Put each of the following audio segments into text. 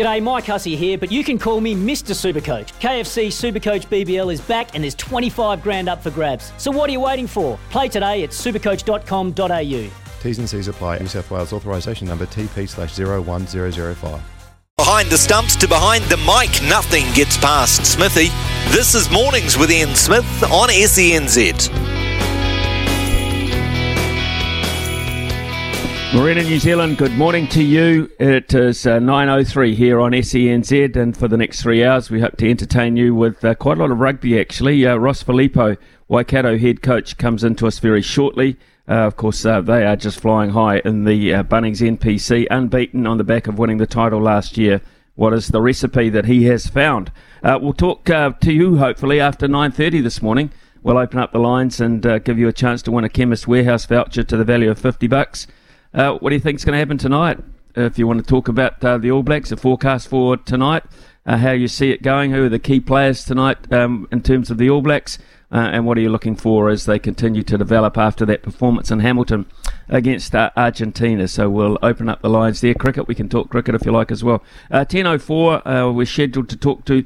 G'day, Mike Hussey here, but you can call me Mr. Supercoach. KFC Supercoach BBL is back and there's $25,000 up for grabs. So what are you waiting for? Play today at supercoach.com.au. T's and C's apply. New South Wales authorisation number TP/01005. Behind the stumps to behind the mic, nothing gets past Smithy. This is Mornings with Ian Smith on SENZ. Morena, New Zealand, good morning to you. It is 9.03 here on SENZ, and for the next 3 hours we hope to entertain you with quite a lot of rugby actually. Ross Filipo, Waikato head coach, comes into us very shortly. Of course, they are just flying high in the Bunnings NPC, unbeaten on the back of winning the title last year. What is the recipe that he has found? We'll talk to you hopefully after 9.30 this morning. We'll open up the lines and give you a chance to win a Chemist Warehouse voucher to the value of $50. What do you think is going to happen tonight? If you want to talk about the All Blacks, the forecast for tonight, how you see it going, who are the key players tonight in terms of the All Blacks, and what are you looking for as they continue to develop after that performance in Hamilton against Argentina. So we'll open up the lines there. Cricket, we can talk cricket if you like as well. 10.04, we're scheduled to talk to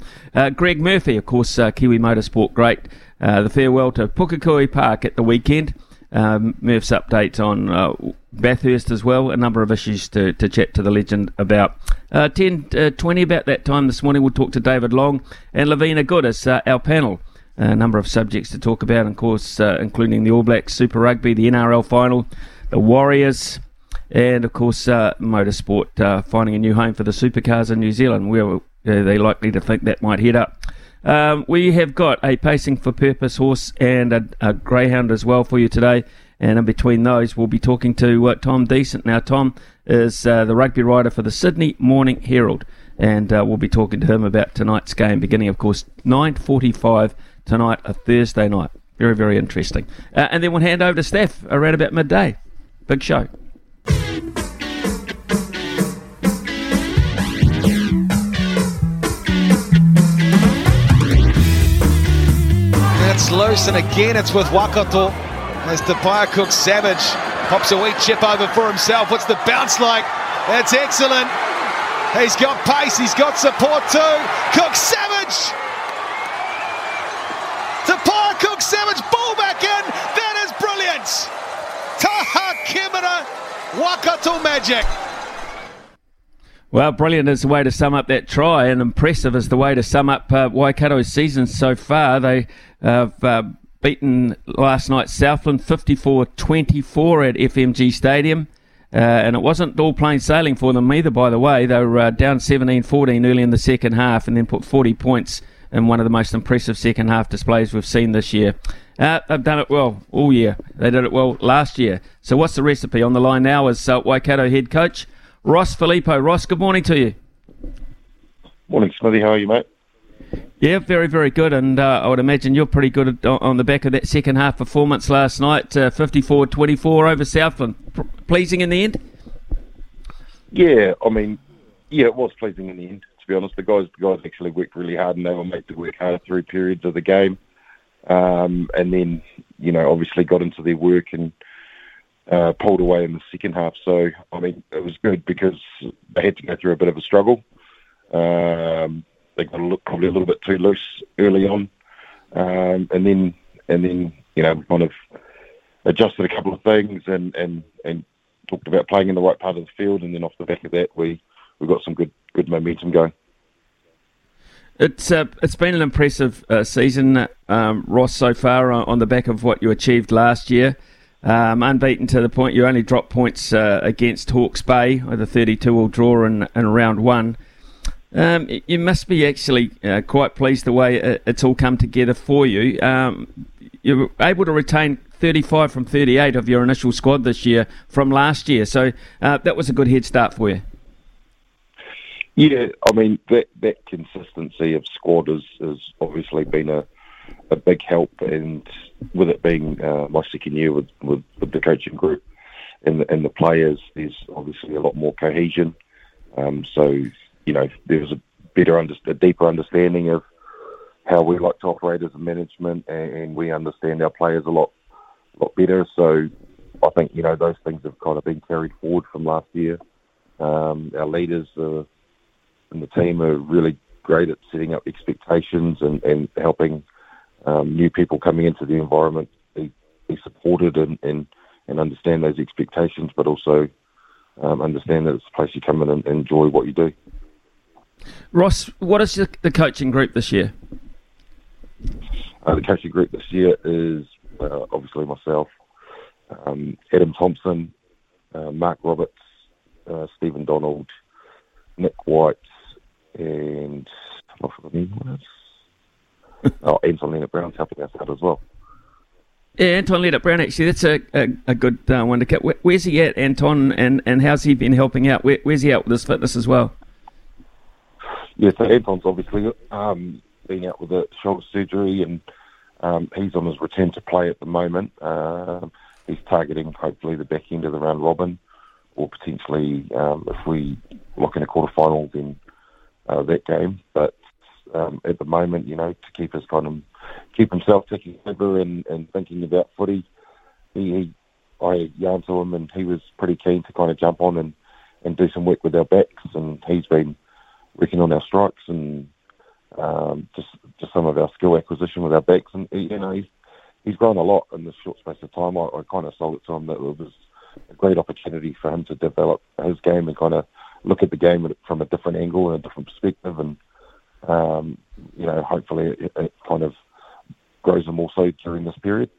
Greg Murphy, of course, Kiwi Motorsport great. The farewell to Pukekohe Park at the weekend. Murph's updates on Bathurst as well, a number of issues to chat to the legend about. 10:20, about that time this morning, we'll talk to David Long and Lavina Goodis, our panel. A number of subjects to talk about, of course, including the All Blacks, Super Rugby, the NRL final, the Warriors, and, of course, motorsport finding a new home for the supercars in New Zealand. Where they're likely to think that might head up. We have got a pacing for purpose horse and a greyhound as well for you today, and in between those we'll be talking to Tom Decent. Now Tom is the rugby writer for the Sydney Morning Herald, and we'll be talking to him about tonight's game, beginning of course 9.45 tonight, a Thursday night. Very, very interesting. And then we'll hand over to Steph around about midday. Big show. It's loose, and again it's with Waikato as Depaya Cook Savage pops a weak chip over for himself. What's the bounce like? That's excellent. He's got pace, he's got support too. Cook Savage! Depaya Cook Savage, ball back in. That is brilliant. Taha Kimura, Waikato magic. Well, brilliant is the way to sum up that try, and impressive is the way to sum up Waikato's season so far. They have beaten last night Southland 54-24 at FMG Stadium, and it wasn't all plain sailing for them either, by the way. They were down 17-14 early in the second half and then put 40 points in one of the most impressive second half displays we've seen this year. They've done it well all year. They did it well last year. So what's the recipe? On the line now is Waikato head coach Ross Filipo. Ross, good morning to you. Morning, Smithy. How are you, mate? Yeah, very, very good. And I would imagine you're pretty good on the back of that second half performance last night, 54-24 over Southland. Pleasing in the end? Yeah, I mean, yeah, it was pleasing in the end, to be honest. The guys actually worked really hard, and they were made to work harder through periods of the game. And then, you know, obviously got into their work and pulled away in the second half. So, I mean, it was good because they had to go through a bit of a struggle. They got probably a little bit too loose early on. And then, you know, kind of adjusted a couple of things and talked about playing in the right part of the field. And then off the back of that, we got some good momentum going. It's been an impressive season, Ross, so far on the back of what you achieved last year. Unbeaten to the point you only dropped points against Hawke's Bay with a 32-all draw in round one. You must be actually quite pleased the way it's all come together for you. You were able to retain 35 from 38 of your initial squad this year from last year, so that was a good head start for you. Yeah, I mean, that consistency of squad has obviously been a big help, and with it being my second year with the coaching group and the players, there's obviously a lot more cohesion. So, you know, there was a deeper understanding of how we like to operate as a management, and we understand our players a lot better. So I think, you know, those things have kind of been carried forward from last year. Our leaders in the team are really great at setting up expectations and helping new people coming into the environment be supported and understand those expectations, but also understand that it's a place you come in and enjoy what you do. Ross, what is the coaching group this year? The coaching group this year is obviously myself, Adam Thompson, Mark Roberts, Stephen Donald, Nic White, and I forgot what else. Anton Leonard-Brown's helping us out as well. Yeah, Anton Leonard-Brown, actually, that's a good one to get. Where's he at, Anton, and how's he been helping out? Where's he at with his fitness as well? Yeah, so Anton's obviously been out with a shoulder surgery, and he's on his return to play at the moment. He's targeting, hopefully, the back end of the round robin, or potentially, if we lock in a quarterfinal, then that game. But at the moment, you know, to keep himself ticking over and thinking about footy, I yarned to him, and he was pretty keen to kind of jump on and do some work with our backs, and he's been working on our strikes and just some of our skill acquisition with our backs, and you know, he's grown a lot in this short space of time. I kind of sold it to him that it was a great opportunity for him to develop his game and kind of look at the game from a different angle and a different perspective, and you know, hopefully it kind of grows them also during this period.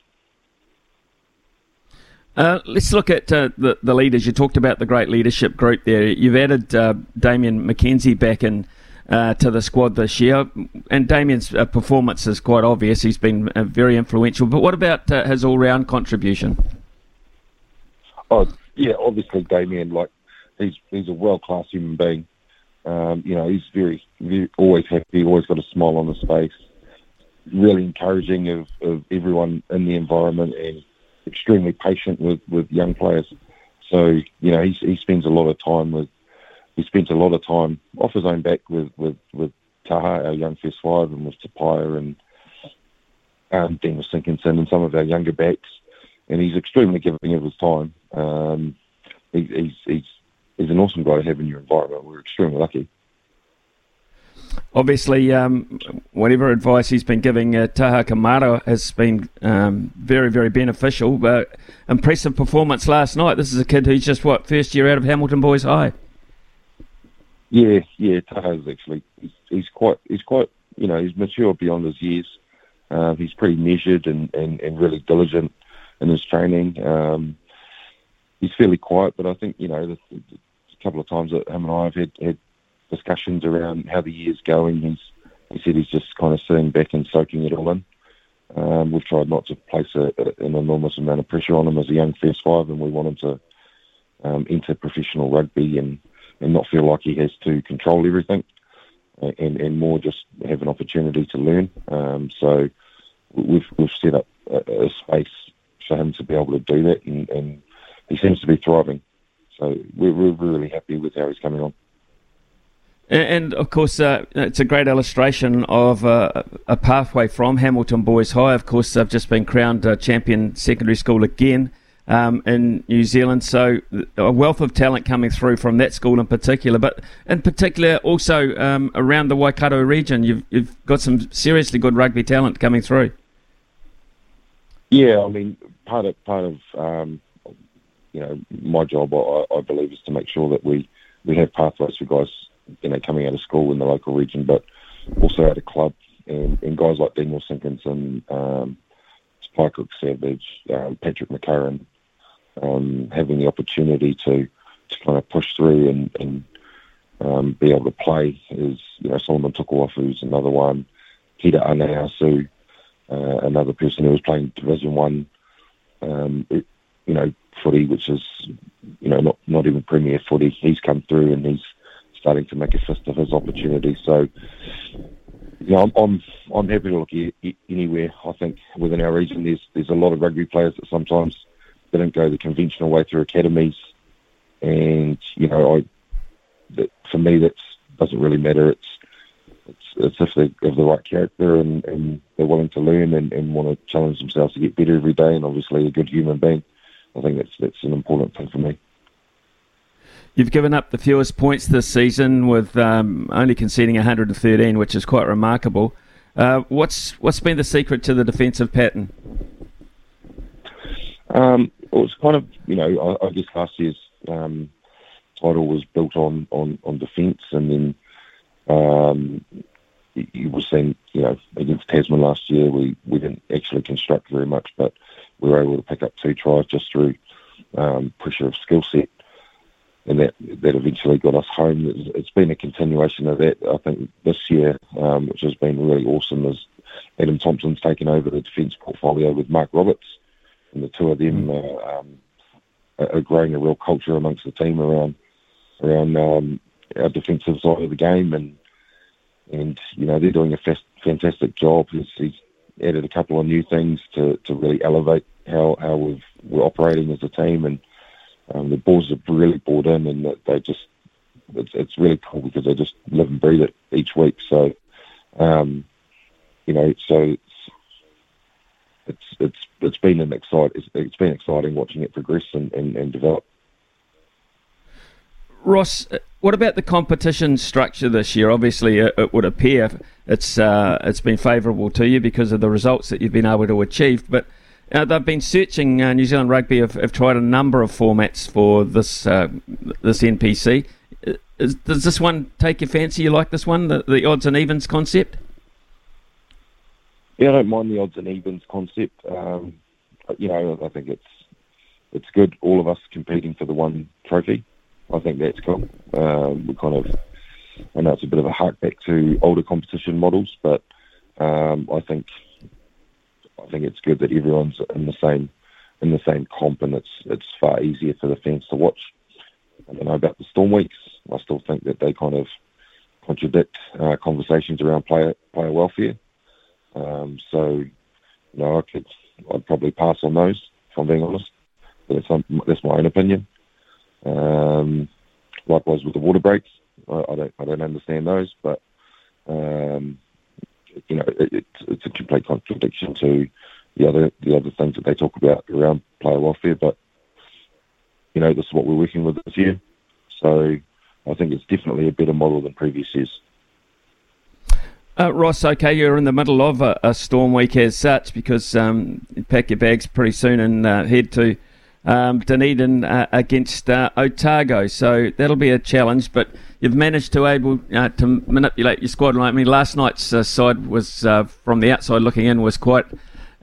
Let's look at the leaders. You talked about the great leadership group there. You've added Damien McKenzie back in to the squad this year, and Damien's performance is quite obvious. He's been very influential, but what about his all-round contribution? Oh, yeah, obviously Damien, like, he's a world-class human being. You know, he's very always happy, always got a smile on his face, really encouraging of everyone in the environment, and extremely patient with young players. So, you know, he spends a lot of time off his own back with Taha, our young first five, and with Tapia and Dean with Sinkinson and some of our younger backs. And he's extremely giving of his time. He's an awesome guy to have in your environment. We're extremely lucky. Obviously, whatever advice he's been giving Taha Kamara has been very, very beneficial. But impressive performance last night. This is a kid who's just, first year out of Hamilton Boys High? Yeah, Taha's actually, he's quite, you know, he's mature beyond his years. He's pretty measured and really diligent in his training. He's fairly quiet, but I think, you know, a couple of times that him and I have had discussions around how the year's going. He said he's just kind of sitting back and soaking it all in. We've tried not to place an enormous amount of pressure on him as a young first five, and we want him to enter professional rugby and not feel like he has to control everything, and more just have an opportunity to learn. So we've set up a space for him to be able to do that, and he seems to be thriving. So we're really happy with how he's coming on. And of course, it's a great illustration of a pathway from Hamilton Boys High. Of course, they've just been crowned champion secondary school again in New Zealand. So a wealth of talent coming through from that school in particular. But in particular, also around the Waikato region, you've got some seriously good rugby talent coming through. Yeah, I mean, part of you know, my job, I believe, is to make sure that we have pathways for guys, you know, coming out of school in the local region, but also out of club, and guys like Daniel Sinkinson, Spike Cook Savage, Patrick McCurran, having the opportunity to kind of push through and be able to play is, you know, Solomon Tukuafu, who's another one, Tita Aneasu, another person who was playing Division 1, you know, footy, which is, you know, not even premier footy. He's come through and he's starting to make a fist of his opportunity. So, you know, I'm happy to look anywhere. I think within our region, there's a lot of rugby players that sometimes didn't go the conventional way through academies, and you know, for me that doesn't really matter. It's if they have the right character and they're willing to learn and want to challenge themselves to get better every day, and obviously a good human being. I think that's an important thing for me. You've given up the fewest points this season with only conceding 113, which is quite remarkable. What's been the secret to the defensive pattern? It was kind of, I guess last year's title was built on defence, and then you were seeing, against Tasman last year, we didn't actually construct very much, but we were able to pick up 2 tries just through pressure of skill set, and that eventually got us home. It's been a continuation of that, I think, this year, which has been really awesome, is Adam Thompson's taken over the defence portfolio with Mark Roberts, and the two of them are growing a real culture amongst the team around our defensive side of the game, and they're doing a fantastic job. He's added a couple of new things to really elevate how we're operating as a team, and the boys have really bought in, and they just it's really cool because they just live and breathe it each week. So it's been exciting watching it progress and develop. Ross, what about the competition structure this year? Obviously, it would appear it's been favourable to you because of the results that you've been able to achieve. But they've been searching. New Zealand Rugby have tried a number of formats for this NPC. Does this one take your fancy? You like this one, the odds and evens concept? Yeah, I don't mind the odds and evens concept. I think it's good. All of us competing for the one trophy. I think that's cool. I know it's a bit of a hark back to older competition models, but I think it's good that everyone's in the same comp, and it's far easier for the fans to watch. I don't know about the Storm Weeks. I still think that they kind of contradict conversations around player welfare. I'd probably pass on those, if I'm being honest. But that's my own opinion. Likewise with the water breaks, I don't understand those, but it's a complete contradiction to the other things that they talk about around player welfare. But this is what we're working with this year, so I think it's definitely a better model than previous years. Ross, okay, you're in the middle of a storm week as such, because you pack your bags pretty soon and head to Dunedin against Otago, so that'll be a challenge. But you've managed to able to manipulate your squad. I mean, last night's side was from the outside looking in was quite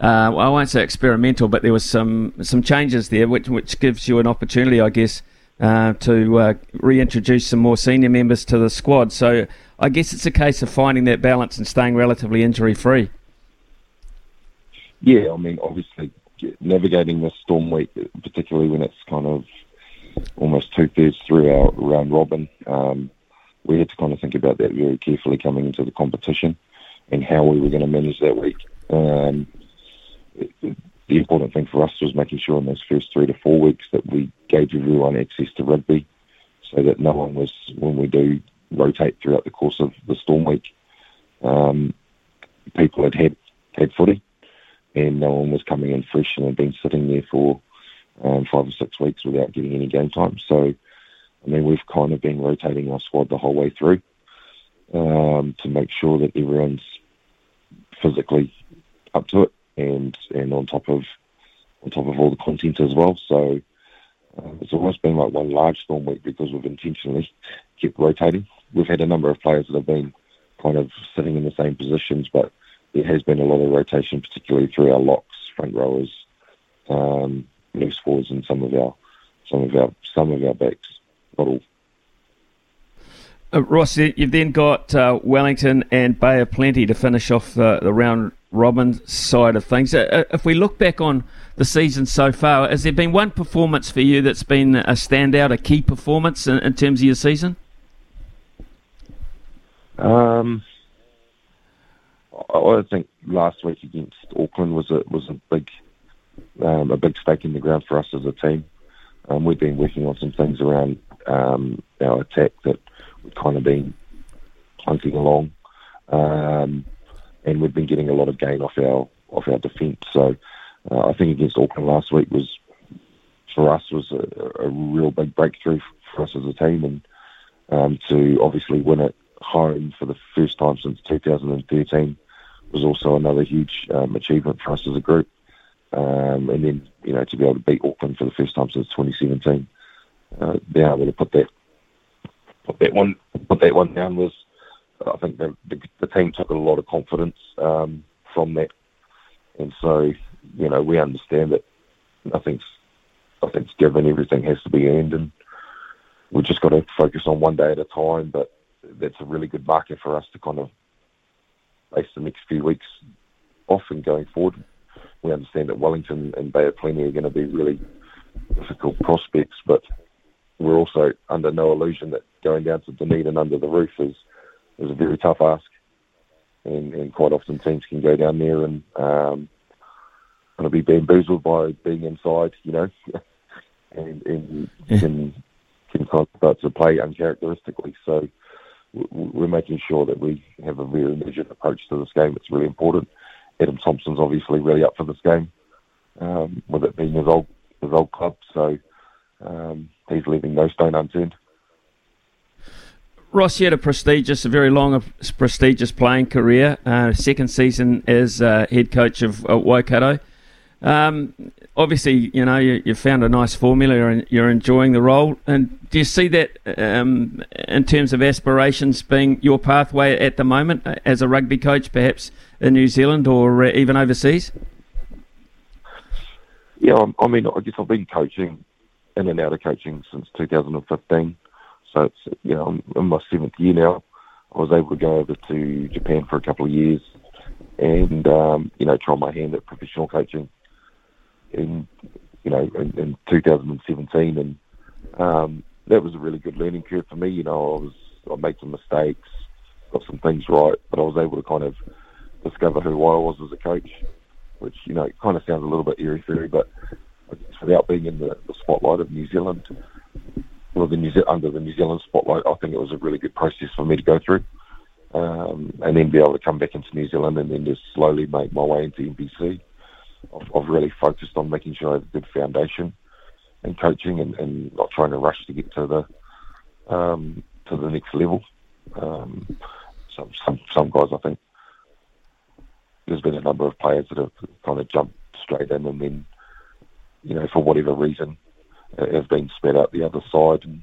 I won't say experimental, but there was some changes there, which gives you an opportunity, I guess, to reintroduce some more senior members to the squad. So I guess it's a case of finding that balance and staying relatively injury free. Yeah, I mean, obviously, navigating this storm week, particularly when it's kind of almost 2/3 through our round robin, we had to kind of think about that very carefully coming into the competition and how we were going to manage that week. The important thing for us was making sure in those first 3 to 4 weeks that we gave everyone access to rugby, so that no one was, when we do rotate throughout the course of the storm week, people had footy, and no one was coming in fresh and had been sitting there for 5 or 6 weeks without getting any game time. So, I mean, we've kind of been rotating our squad the whole way through to make sure that everyone's physically up to it and on top of all the content as well. So it's almost been like one large storm week, because we've intentionally kept rotating. We've had a number of players that have been kind of sitting in the same positions, but there has been a lot of rotation, particularly through our locks, front rowers, loose forwards, and some of our backs. Ross, you've then got Wellington and Bay of Plenty to finish off the round robin side of things. If we look back on the season so far, has there been one performance for you that's been a standout, a key performance in terms of your season? I think last week against Auckland was a big stake in the ground for us as a team. We've been working on some things around our attack that we've kind of been clunking along, and we've been getting a lot of gain off our defence. So I think against Auckland last week was for us a real big breakthrough for us as a team, and to obviously win at home for the first time since 2013 was also another huge achievement for us as a group. And then, you know, to be able to beat Auckland for the first time since 2017, being able to put that one down was, I think the team took a lot of confidence from that. And so, you know, we understand that nothing's given, everything has to be earned, and we've just got to focus on one day at a time. But that's a really good marker for us to kind of base the next few weeks off and going forward. We understand that Wellington and Bay of Plenty are going to be really difficult prospects, but we're also under no illusion that going down to Dunedin under the roof is a very tough ask, and quite often teams can go down there and kind of be bamboozled by being inside, you know, and can kind of start to play uncharacteristically. So we're making sure that we have a really measured approach to this game. It's really important. Adam Thompson's obviously really up for this game, with it being his old club, so he's leaving no stone unturned. Ross, you had a very long, prestigious playing career. Second season as head coach of Waikato. Obviously, you know, you found a nice formula and you're enjoying the role. And do you see that in terms of aspirations being your pathway at the moment as a rugby coach, perhaps in New Zealand or even overseas? Yeah, I mean, I guess I've been coaching, in and out of coaching, since 2015. So it's, you know, I'm in my seventh year now. I was able to go over to Japan for a couple of years and, you know, try my hand at professional coaching in 2017. And that was a really good learning curve for me. You know, I made some mistakes, got some things right, but I was able to kind of discover who I was as a coach, which, you know, it kind of sounds a little bit airy-fairy, but without being in the spotlight of New Zealand, under the New Zealand spotlight, I think it was a really good process for me to go through, and then be able to come back into New Zealand and then just slowly make my way into NBC. I've really focused on making sure I have a good foundation in coaching, and not trying to rush to get to the next level. Some guys, I think, there's been a number of players that have kind of jumped straight in and then, you know, for whatever reason, have been sped out the other side. And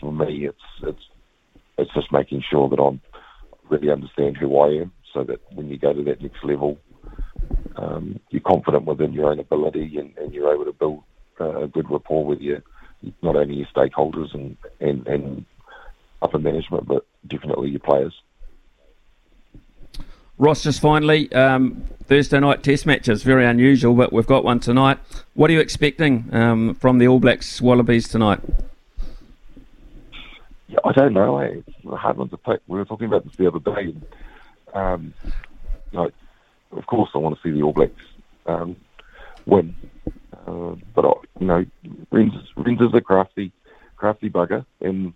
for me, it's just making sure that I really understand who I am, so that when you go to that next level, you're confident within your own ability, and you're able to build a good rapport with your, not only your stakeholders and upper management, but definitely your players. Ross, just finally, Thursday night test matches, very unusual, but we've got one tonight. What are you expecting from the All Blacks Wallabies tonight? Yeah, I don't know. It's a hard one to pick. We were talking about this the other day. You know, of course, I want to see the All Blacks win, but you know, Renz is a crafty bugger, and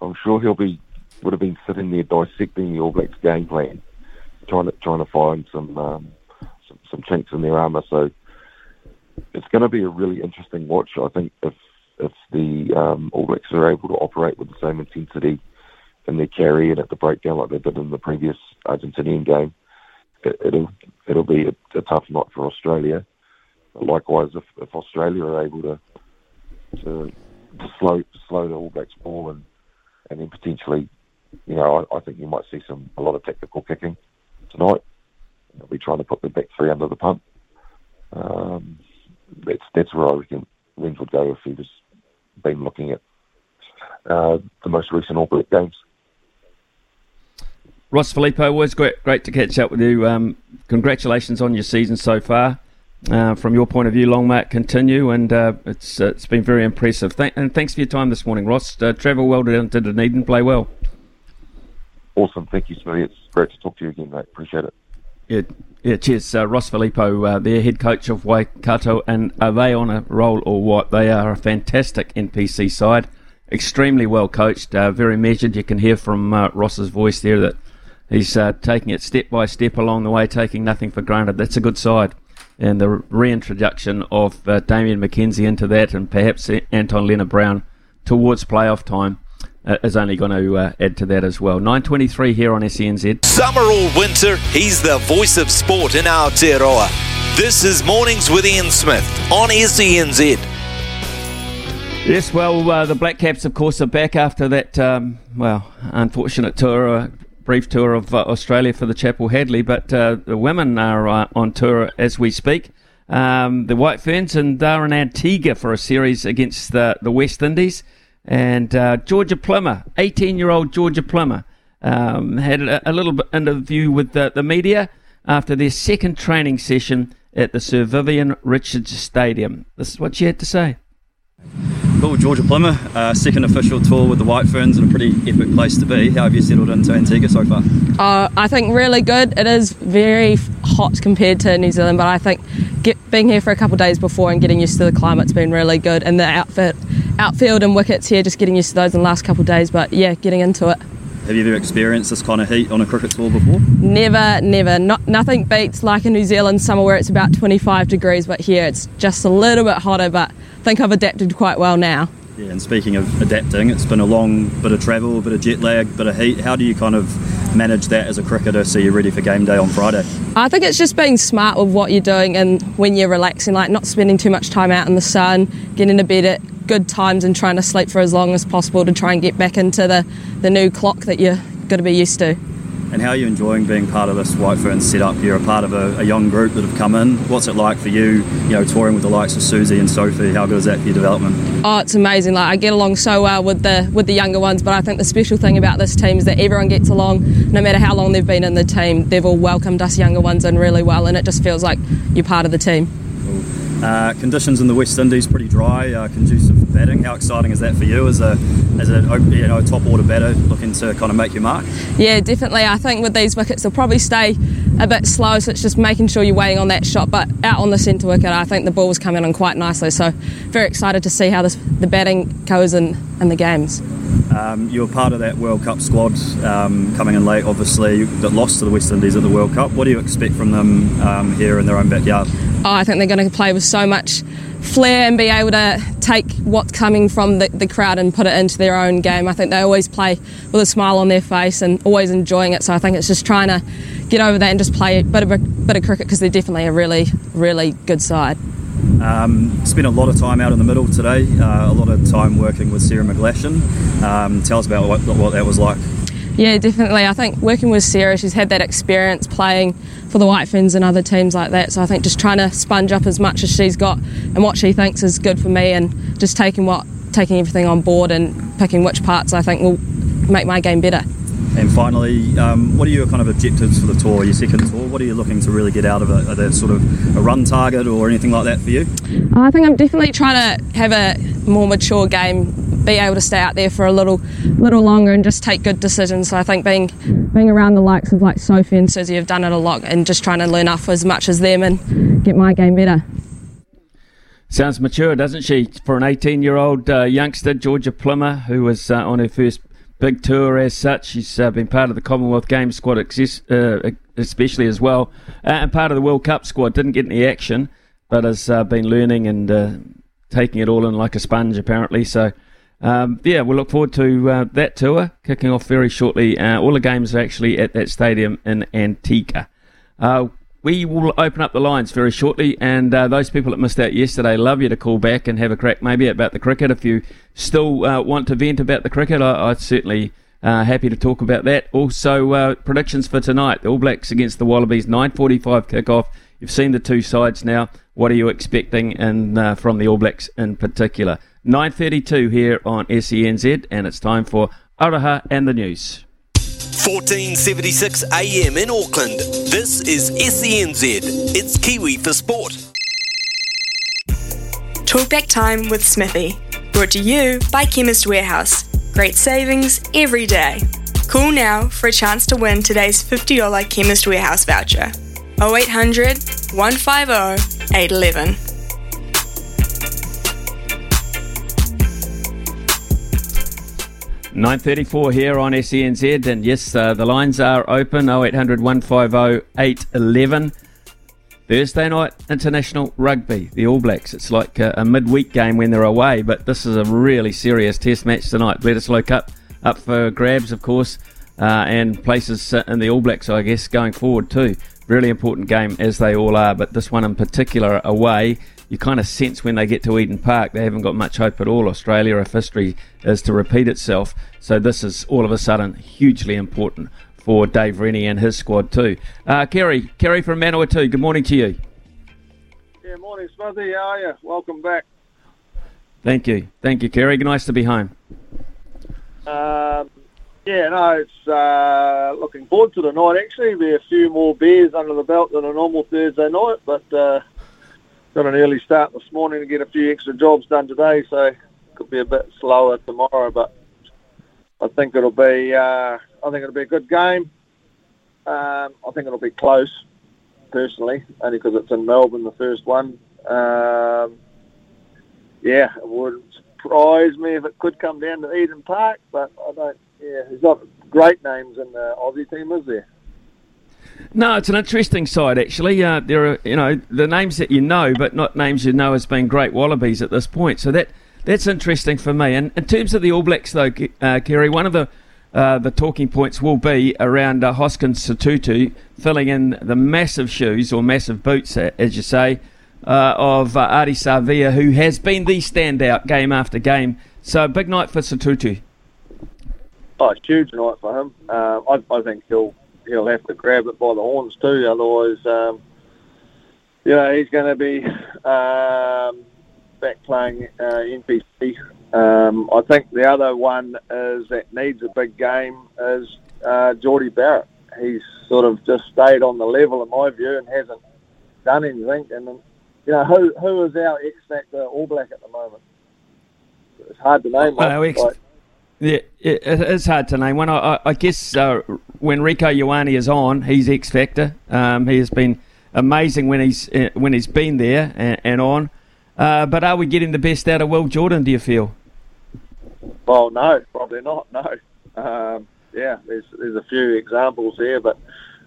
I'm sure would have been sitting there dissecting the All Blacks game plan, trying to find some chinks in their armour. So it's going to be a really interesting watch. I think if the All Blacks are able to operate with the same intensity in their carry and at the breakdown like they did in the previous Argentinian game, it'll be a tough night for Australia. But likewise, if Australia are able to slow the All Blacks ball and then potentially, you know, I think you might see a lot of technical kicking tonight. They'll be trying to put the back three under the pump. That's where I reckon Renz would go if he was been looking at the most recent All Black games. Ross Filipo, always great to catch up with you. Congratulations on your season so far. From your point of view, long may it continue, and it's been very impressive. And thanks for your time this morning, Ross. Travel well down to Dunedin, play well. Awesome, thank you, Smithy. It's great to talk to you again, mate. Appreciate it. Yeah, cheers. Ross Filipo, their head coach of Waikato, and are they on a roll or what? They are a fantastic NPC side, extremely well coached, very measured. You can hear from Ross's voice there that he's taking it step by step along the way, taking nothing for granted. That's a good side. And the reintroduction of Damien McKenzie into that, and perhaps Anton Leonard Brown towards playoff time is only going to add to that as well. 9.23 here on SENZ. Summer or winter, he's the voice of sport in Aotearoa. This is Mornings with Ian Smith on SENZ. Yes, well, the Black Caps, of course, are back after that, unfortunate tour, brief tour of Australia for the Chapel Hadley, but the women are on tour as we speak. The White Ferns, and they're in Antigua for a series against the West Indies. And Georgia Plummer, 18-year-old Georgia Plummer, had a little interview with the media after their second training session at the Sir Vivian Richards Stadium. This is what she had to say. Cool, Georgia Plummer, second official tour with the White Ferns, and a pretty epic place to be. How have you settled into Antigua so far? I think really good. It is very hot compared to New Zealand, but I think being here for a couple of days before and getting used to the climate's been really good, and the outfield and wickets here, just getting used to those in the last couple of days, but yeah, getting into it. Have you ever experienced this kind of heat on a cricket tour before? Never. Nothing beats like a New Zealand summer where it's about 25 degrees, but here it's just a little bit hotter, but I think I've adapted quite well now. Yeah, and speaking of adapting, it's been a long bit of travel, a bit of jet lag, a bit of heat. How do you kind of manage that as a cricketer so you're ready for game day on Friday? I think it's just being smart with what you're doing and when you're relaxing, like not spending too much time out in the sun, getting to bed at good times and trying to sleep for as long as possible to try and get back into the new clock that you're going to be used to. And how are you enjoying being part of this White Ferns setup? You're a part of a young group that have come in. What's it like for you, you know, touring with the likes of Susie and Sophie? How good is that for your development? Oh, it's amazing. Like, I get along so well with the younger ones, but I think the special thing about this team is that everyone gets along. No matter how long they've been in the team, they've all welcomed us younger ones in really well, and it just feels like you're part of the team. Conditions in the West Indies pretty dry, conducive for batting. How exciting is that for you as a top order batter looking to kind of make your mark? Yeah, definitely. I think with these wickets they'll probably stay a bit slow, so it's just making sure you're weighing on that shot. But out on the centre wicket, I think the ball's coming on quite nicely. So very excited to see how the batting goes in the games. You were part of that World Cup squad coming in late, obviously, that lost to the West Indies at the World Cup. What do you expect from them here in their own backyard? Oh, I think they're going to play with so much flair and be able to take what's coming from the crowd and put it into their own game. I think they always play with a smile on their face and always enjoying it. So I think it's just trying to get over that and just play a bit of cricket, because they're definitely a really, really good side. Spent a lot of time out in the middle today, a lot of time working with Sarah McGlashan. Tell us about what that was like. Yeah, definitely. I think working with Sarah, she's had that experience playing for the White Ferns and other teams like that, so I think just trying to sponge up as much as she's got and what she thinks is good for me, and just taking everything on board and picking which parts I think will make my game better. And finally, what are your kind of objectives for the tour, your second tour? What are you looking to really get out of it? Are there sort of a run target or anything like that for you? I think I'm definitely trying to have a more mature game, be able to stay out there for a little longer and just take good decisions. So I think being around the likes of like Sophie and Susie have done it a lot, and just trying to learn off as much as them and get my game better. Sounds mature, doesn't she? For an 18-year-old youngster, Georgia Plummer, who was on her first big tour as such. She's been part of the Commonwealth Games squad especially as well, and part of the World Cup squad. Didn't get any action, but has been learning and taking it all in like a sponge apparently. So we'll look forward to that tour kicking off very shortly. All the games are actually at that stadium in Antigua. We will open up the lines very shortly, and those people that missed out yesterday, love you to call back and have a crack maybe about the cricket. If you still want to vent about the cricket, I'm certainly happy to talk about that. Also, predictions for tonight, the All Blacks against the Wallabies, 9.45 kickoff. You've seen the two sides now. What are you expecting from the All Blacks in particular? 9.32 here on SENZ, and it's time for Araha and the News. 1476 AM in Auckland. This is SENZ. It's Kiwi for Sport. Talkback time with Smithy. Brought to you by Chemist Warehouse. Great savings every day. Call now for a chance to win today's $50 Chemist Warehouse voucher. 0800 150 811. $9.34 here on SENZ, and yes, the lines are open, 0800 150 811. Thursday night international rugby, the All Blacks. It's like a midweek game when they're away, but this is a really serious test match tonight. Bledisloe Cup up for grabs, of course, and places in the All Blacks, I guess, going forward too. Really important game, as they all are, but this one in particular away, you kind of sense when they get to Eden Park they haven't got much hope at all. Australia, if history is to repeat itself, so this is all of a sudden hugely important for Dave Rennie and his squad too. Kerry from Manawatu, good morning to you. Yeah, morning Smithy, how are you? Welcome back. Thank you Kerry, nice to be home. It's looking forward to the night, actually. There are a few more beers under the belt than a normal Thursday night, but got an early start this morning to get a few extra jobs done today, so could be a bit slower tomorrow, but I think it'll be a good game. I think it'll be close, personally, only because it's in Melbourne, the first one. It wouldn't surprise me if it could come down to Eden Park, but I don't. Yeah, there's not great names in the Aussie team, is there? No, it's an interesting side, actually. There are, the names that you know, but not names you know as being great Wallabies at this point. So that's interesting for me. And in terms of the All Blacks, though, Kerry, one of the talking points will be around Hoskins Sotutu filling in the massive shoes, or massive boots, as you say, of Ari Savia, who has been the standout game after game. So big night for Sotutu. Oh, it's huge night for him. I think he'll have to grab it by the horns too, otherwise, he's going to be back playing NPC. I think the other one that needs a big game is Geordie Barrett. He's sort of just stayed on the level, in my view, and hasn't done anything. And who is our X-Factor All Black at the moment? It's hard to name. Yeah, it is hard to name one. I guess when Rieko Ioane is on, he's X Factor. He has been amazing when he's been there and on. But are we getting the best out of Will Jordan, do you feel? Well, no, probably not, no. There's a few examples there, but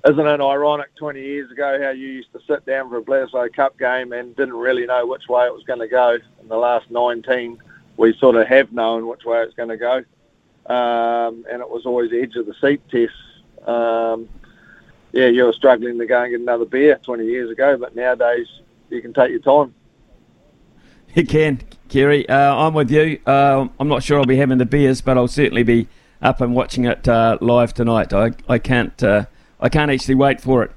isn't it ironic 20 years ago how you used to sit down for a Bledisloe Cup game and didn't really know which way it was going to go? In the last 19, we sort of have known which way it's going to go. And it was always edge of the seat tests. You were struggling to go and get another beer 20 years ago, but nowadays you can take your time. You can, Kerry. I'm with you. I'm not sure I'll be having the beers, but I'll certainly be up and watching it live tonight. I can't actually wait for it.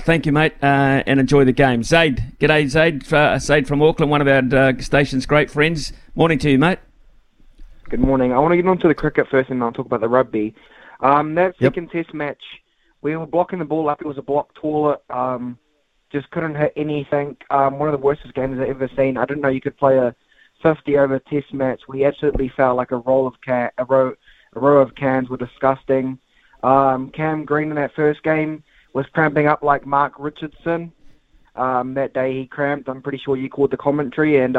Thank you, mate, and enjoy the game. Zaid, g'day, Zaid. Zaid from Auckland, one of our station's great friends. Morning to you, mate. Good morning. I want to get on to the cricket first and I'll talk about the rugby. That second test match, we were blocking the ball up. It was a block taller. Just couldn't hit anything. One of the worstest games I've ever seen. I didn't know you could play a 50-over test match. We absolutely fell like a row of cans. Were disgusting. Cam Green in that first game was cramping up like Mark Richardson. That day he cramped. I'm pretty sure you called the commentary and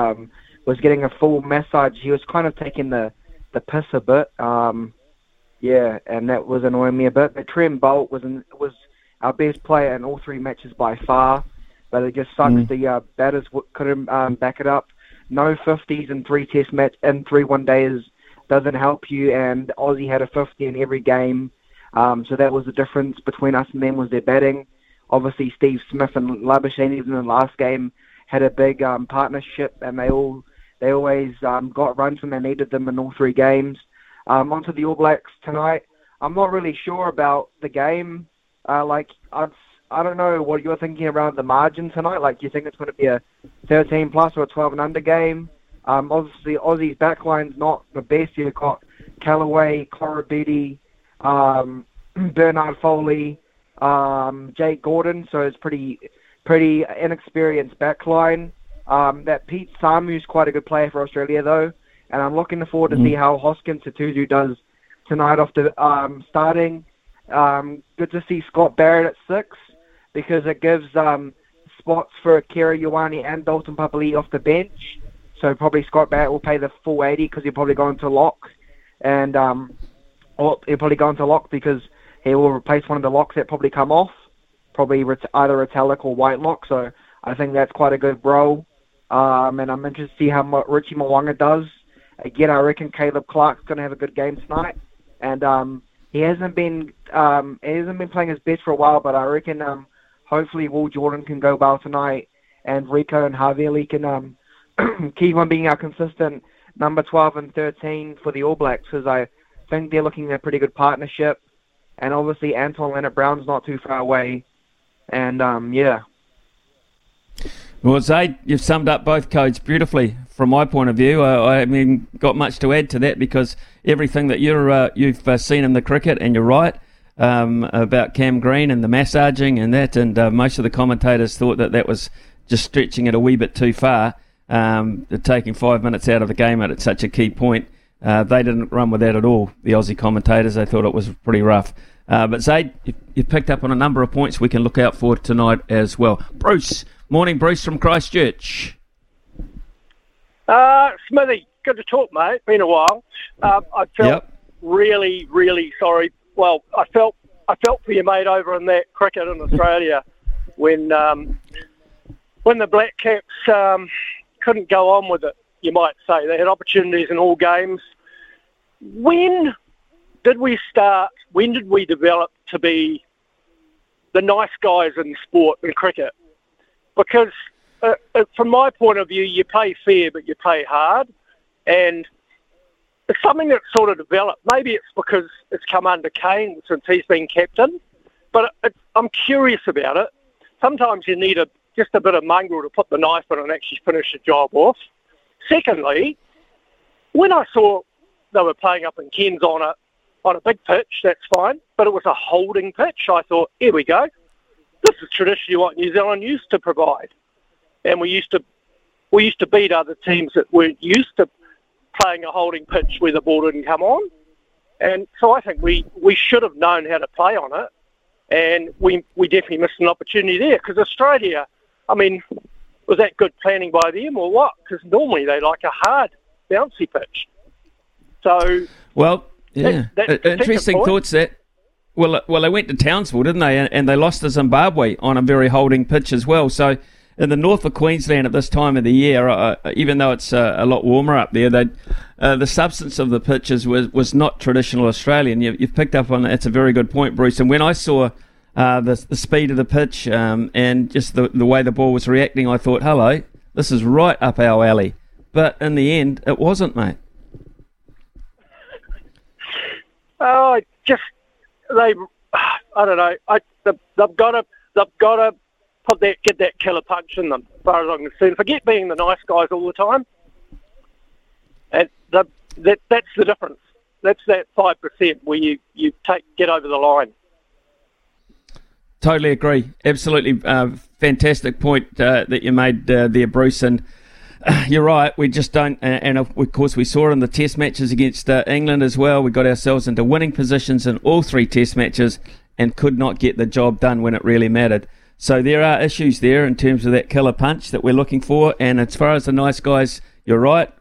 was getting a full massage. He was kind of taking the piss a bit, and that was annoying me a bit. But Trent Bolt was our best player in all three matches by far, but it just sucks the batters couldn't back it up. No 50s in three test match and 3 one-days doesn't help you, and Aussie had a 50 in every game, so that was the difference between us and them was their batting. Obviously Steve Smith and Labuschagne, even in the last game, had a big partnership, and they always got runs when they needed them in all three games. Onto the All Blacks tonight. I'm not really sure about the game. I don't know what you're thinking around the margin tonight. Like, do you think it's going to be a 13-plus or a 12-and-under game? Obviously, Aussie's backline's not the best. You've got Callaway, Korobidi, Bernard Foley, Jake Gordon, so it's pretty inexperienced backline. That Pete Samu's quite a good player for Australia, though, and I'm looking forward to see how Hoskins Sotutu does tonight off the starting. Good to see Scott Barrett at 6 because it gives spots for Akira Ioane and Dalton Papali'i off the bench, so probably Scott Barrett will pay the full 80 because he'll probably go into lock, and he'll probably go into lock because he will replace one of the locks that probably come off, probably either Italic or Whitelock. So I think that's quite a good role. And I'm interested to see how Richie Mwanga does. Again, I reckon Caleb Clark's going to have a good game tonight. And he hasn't been playing his best for a while, but I reckon hopefully Will Jordan can go well tonight, and Rico and Haveli can keep on being our consistent number 12 and 13 for the All Blacks, because I think they're looking at a pretty good partnership. And obviously Anton Leonard-Brown's not too far away. And, yeah. Well, Zaid, you've summed up both codes beautifully from my point of view. I mean, got much to add to that, because everything that you've seen in the cricket, and you're right, about Cam Green and the massaging and that, and most of the commentators thought that was just stretching it a wee bit too far, taking 5 minutes out of the game at such a key point. They didn't run with that at all, the Aussie commentators. They thought it was pretty rough. But Zaid, you picked up on a number of points we can look out for tonight as well. Bruce. Morning, Bruce from Christchurch. Smithy, good to talk, mate. Been a while. I felt really, really sorry. Well, I felt for you, mate, over in that cricket in Australia when the Black Caps couldn't go on with it, you might say. They had opportunities in all games. When did we develop to be the nice guys in sport and cricket? Because from my point of view, you play fair, but you play hard. And it's something that's sort of developed. Maybe it's because it's come under Kane since he's been captain. But I'm curious about it. Sometimes you need just a bit of mongrel to put the knife in and actually finish the job off. Secondly, when I saw they were playing up in Cairns on a big pitch, that's fine. But it was a holding pitch. I thought, here we go. This is traditionally what New Zealand used to provide, and we used to beat other teams that weren't used to playing a holding pitch where the ball didn't come on. And so I think we should have known how to play on it, and we definitely missed an opportunity there, because Australia, I mean, was that good planning by them or what? Because normally they like a hard, bouncy pitch. So well, yeah, that's interesting point. Thoughts that. Well, they went to Townsville, didn't they? And they lost to Zimbabwe on a very holding pitch as well. So in the north of Queensland at this time of the year, even though it's a lot warmer up there, the substance of the pitches was not traditional Australian. You've picked up on that. It's a very good point, Bruce. And when I saw the speed of the pitch and just the way the ball was reacting, I thought, hello, this is right up our alley. But in the end, it wasn't, mate. Oh, just... I don't know. They've got to get that killer punch in them. As far as I'm concerned, forget being the nice guys all the time. And that's the difference. That's that 5% where you get over the line. Totally agree. Absolutely, fantastic point that you made there, Bruce. And you're right. We just don't, and of course we saw it in the Test matches against England as well. We got ourselves into winning positions in all three Test matches and could not get the job done when it really mattered. So there are issues there in terms of that killer punch that we're looking for. And as far as the nice guys, you're right.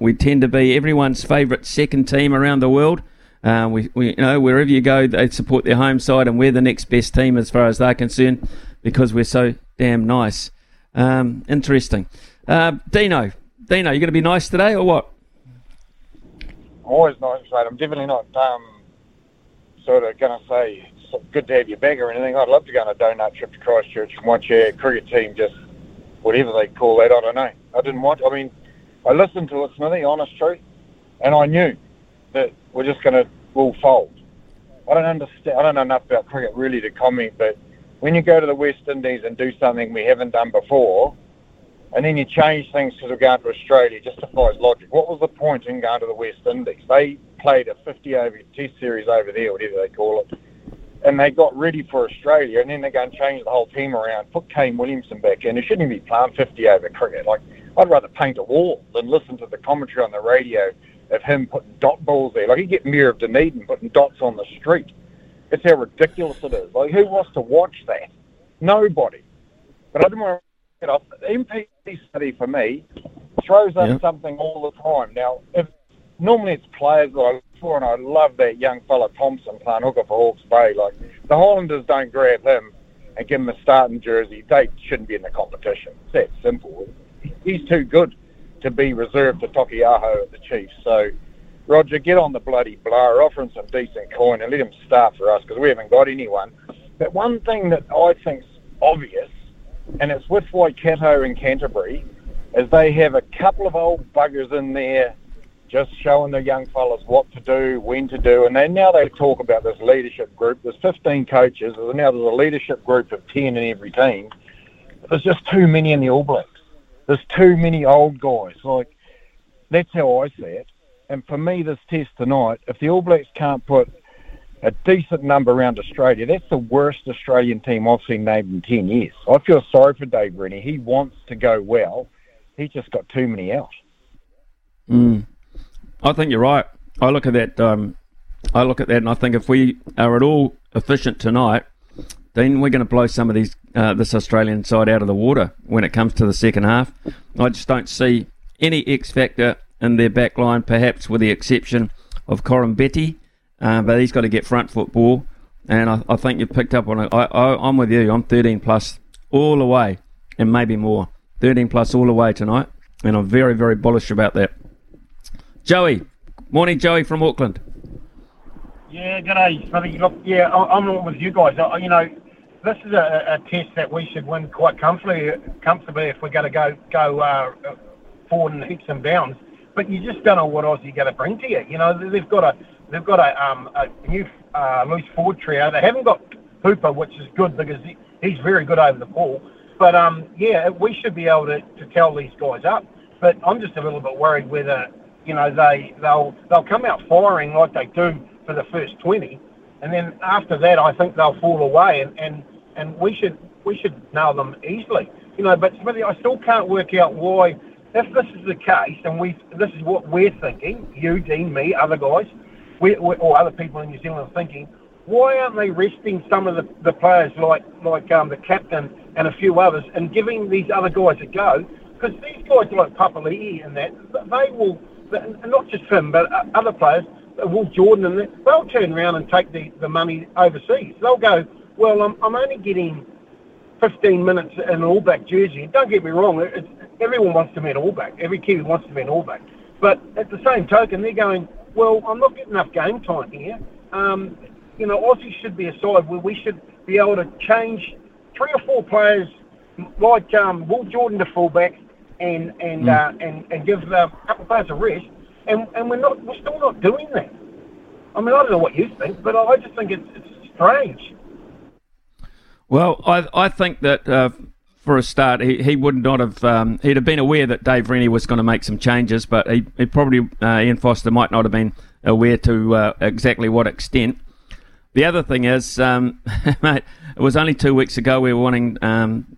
We tend to be everyone's favourite second team around the world. We you know, wherever you go, they support their home side, and we're the next best team as far as they're concerned because we're so damn nice. Interesting. Dino, you going to be nice today or what? I'm always nice, mate. I'm definitely not sort of going to say it's good to have your bag or anything. I'd love to go on a donut trip to Christchurch and watch our cricket team, just whatever they call that, I don't know. I listened to it, Smithy, honest truth, and I knew that we're just going to all fold. I don't know enough about cricket really to comment, but when you go to the West Indies and do something we haven't done before, and then you change things because we're going to Australia, justifies logic. What was the point in going to the West Indies? They played a 50-over test series over there, whatever they call it, and they got ready for Australia, and then they're going to change the whole team around, put Kane Williamson back in. It shouldn't even be playing 50-over cricket. Like, I'd rather paint a wall than listen to the commentary on the radio of him putting dot balls there. Like, you get Mayor of Dunedin putting dots on the street. That's how ridiculous it is. Like, who wants to watch that? Nobody. But I didn't want to... MP study for me throws up something all the time. Now, if normally it's players that I look for, and I love that young fella Thompson playing hooker for Hawke's Bay. Like, the Highlanders don't grab him and give him a starting jersey, they shouldn't be in the competition. It's that simple. He's too good to be reserved to Takiaho at the Chiefs. So, Roger, get on the bloody blower, offer him some decent coin and let him start for us because we haven't got anyone. But one thing that I think's obvious, and it's with Waikato and Canterbury, is they have a couple of old buggers in there just showing the young fellas what to do, when to do, and then now they talk about this leadership group. There's 15 coaches, and now there's a leadership group of 10 in every team. There's just too many in the All Blacks. There's too many old guys. Like, that's how I see it. And for me, this test tonight, if the All Blacks can't put a decent number around Australia, that's the worst Australian team I've seen named in 10 years. I feel sorry for Dave Rennie. He wants to go well. He's just got too many out. Mm. I think you're right. I look at that. And I think if we are at all efficient tonight, then we're going to blow some of these this Australian side out of the water when it comes to the second half. I just don't see any X factor in their back line, perhaps with the exception of Corambetti, but he's got to get front football. And I think you've picked up on it. I'm with you. I'm 13 plus all the way, and maybe more. 13 plus all the way tonight, and I'm very, very bullish about that. Joey. Morning, Joey from Auckland. Yeah, g'day. I think I'm not with you guys. This is a test that we should win quite comfortably if we're going to go forward in heaps and bounds. But you just don't know what Aussie are going to bring to you. You know, they've got a new loose forward trio. They haven't got Hooper, which is good because he's very good over the ball. But, we should be able to tell these guys up. But I'm just a little bit worried whether, they'll come out firing like they do for the first 20. And then after that, I think they'll fall away and we should nail them easily. But I still can't work out why, if this is the case, and this is what we're thinking, you, Dean, me, other guys, or other people in New Zealand are thinking, why aren't they resting some of the players like the captain and a few others and giving these other guys a go? Because these guys like Papali'i and that, they will, not just him, but other players, Will Jordan and that, they'll turn around and take the money overseas. They'll go, well, I'm only getting 15 minutes in an all-back jersey. Don't get me wrong, everyone wants to be an all-back. Every Kiwi wants to be an all-back. But at the same token, they're going, well, I'm not getting enough game time here. Aussie should be a side where we should be able to change three or four players like Will Jordan to fullback and give a couple of players a rest. And we're still not doing that. I mean, I don't know what you think, but I just think it's strange. Well, I think that for a start, he would not have... he'd have been aware that Dave Rennie was going to make some changes, but he probably, Ian Foster, might not have been aware to exactly what extent. The other thing is, mate, it was only 2 weeks ago we were wanting,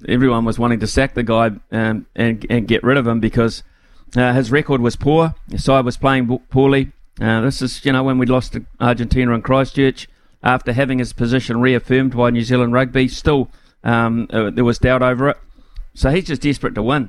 everyone was wanting to sack the guy and get rid of him because his record was poor, his side was playing poorly. This is, when we lost to Argentina in Christchurch, after having his position reaffirmed by New Zealand Rugby, still there was doubt over it. So he's just desperate to win,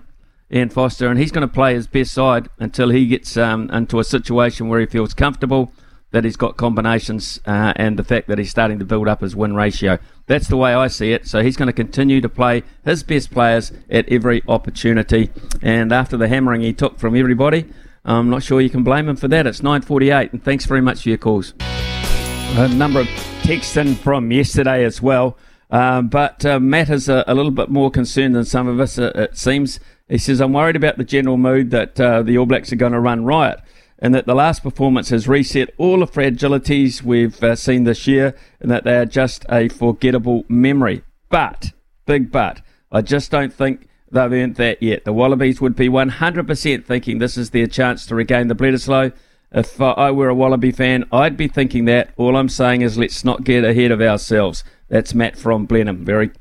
Ian Foster, and he's going to play his best side until he gets into a situation where he feels comfortable, that he's got combinations and the fact that he's starting to build up his win ratio. That's the way I see it. So he's going to continue to play his best players at every opportunity. And after the hammering he took from everybody, I'm not sure you can blame him for that. It's 9:48, and thanks very much for your calls. A number of texts in from yesterday as well. But Matt is a little bit more concerned than some of us, it seems. He says, I'm worried about the general mood that the All Blacks are going to run riot, and that the last performance has reset all the fragilities we've seen this year, and that they are just a forgettable memory. But, big but, I just don't think they've earned that yet. The Wallabies would be 100% thinking this is their chance to regain the Bledisloe. If I were a Wallaby fan, I'd be thinking that. All I'm saying is let's not get ahead of ourselves. That's Matt from Blenheim. Very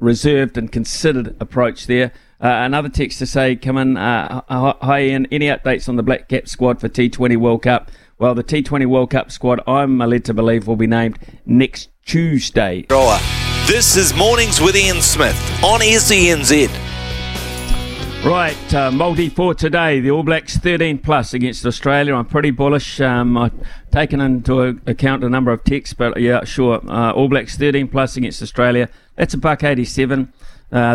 reserved and considered approach there. Another text to say, come in, hi Ian, any updates on the Black Cap squad for T20 World Cup? Well, the T20 World Cup squad, I'm led to believe, will be named next Tuesday. This is Mornings with Ian Smith on SENZ. Right, multi for today, the All Blacks 13 plus against Australia. I'm pretty bullish. I've taken into account a number of texts, but yeah, sure. All Blacks 13 plus against Australia. That's a $1.87.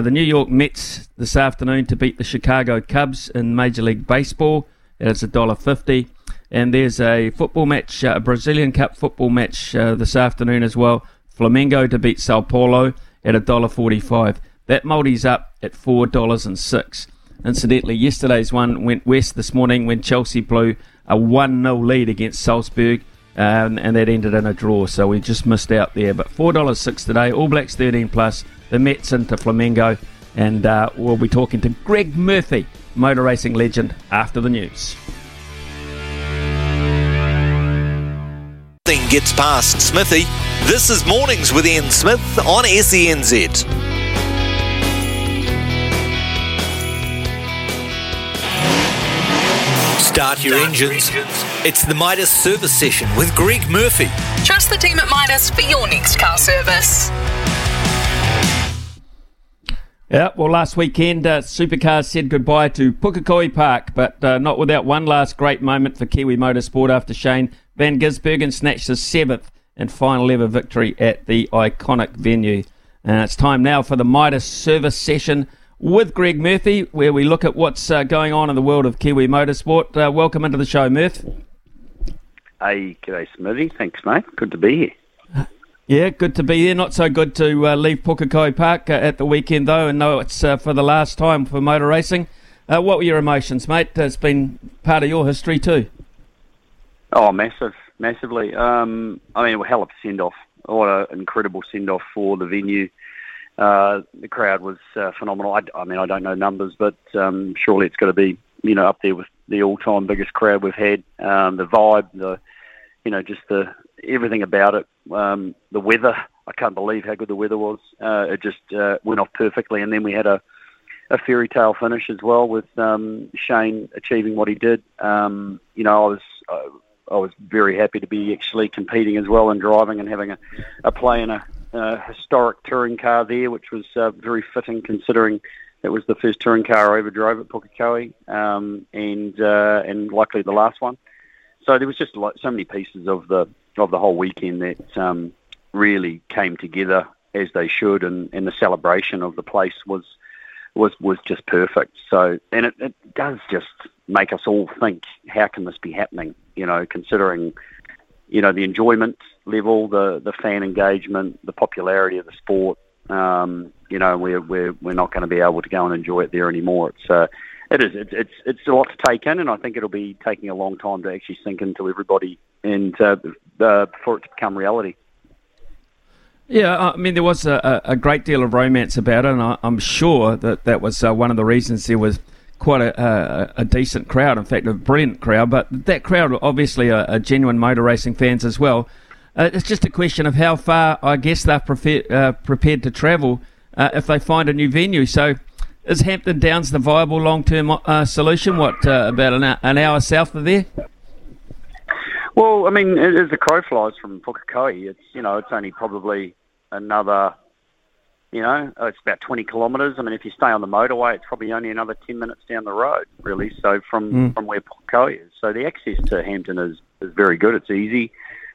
The New York Mets this afternoon to beat the Chicago Cubs in Major League Baseball. That's a $1.50. And there's a football match, a Brazilian Cup football match this afternoon as well. Flamengo to beat Sao Paulo at a $1.45. That multi's up at $4.06. Incidentally, yesterday's one went west this morning when Chelsea blew a 1-0 lead against Salzburg, and that ended in a draw, so we just missed out there. But $4.06 today, All Blacks 13 plus, the Mets into Flamengo, and we'll be talking to Greg Murphy, motor racing legend, after the news. Nothing gets past Smithy. This is Mornings with Ian Smith on SENZ. Start your engines. It's the Midas service session with Greg Murphy. Trust the team at Midas for your next car service. Yeah, well, last weekend, Supercars said goodbye to Pukekohe Park, but not without one last great moment for Kiwi Motorsport after Shane Van Gisbergen snatched his seventh and final ever victory at the iconic venue. And it's time now for the Midas service session with Greg Murphy, where we look at what's going on in the world of Kiwi Motorsport. Welcome into the show, Murph. Hey, g'day, Smithy. Thanks, mate. Good to be here. Yeah, good to be here. Not so good to leave Pukekohe Park at the weekend, though, and know it's for the last time for motor racing. What were your emotions, mate? It's been part of your history, too. Oh, massively. I mean, a hell of a send-off. What an incredible send-off for the venue. The crowd was phenomenal. I mean, I don't know numbers, but surely it's got to be, you know, up there with the all-time biggest crowd we've had. The vibe, just the everything about it. The weather, I can't believe how good the weather was. It just went off perfectly, and then we had a fairy tale finish as well with Shane achieving what he did. I was very happy to be actually competing as well and driving and having a play in a historic touring car there, which was very fitting considering it was the first touring car I ever drove at Pukekohe, and likely the last one. So there was just so many pieces of the whole weekend that really came together as they should, and the celebration of the place was just perfect. So, and it does just make us all think, how can this be happening? You know, considering, you know, the enjoyment level, the fan engagement, the popularity of the sport. We're not going to be able to go and enjoy it there anymore. It's a lot to take in, and I think it'll be taking a long time to actually sink into everybody and for it to become reality. Yeah, I mean, there was a great deal of romance about it, and I'm sure that was one of the reasons there was quite a decent crowd, in fact, a brilliant crowd, but that crowd obviously are genuine motor racing fans as well. It's just a question of how far, I guess, they're prepared to travel if they find a new venue. So is Hampton Downs the viable long-term solution? What, about an hour south of there? Well, I mean, as the crow flies from Pukekohe, it's only probably another, it's about 20 kilometres. I mean, if you stay on the motorway, it's probably only another 10 minutes down the road, really, so from where Pukekohe is. So the access to Hampton is very good. It's easy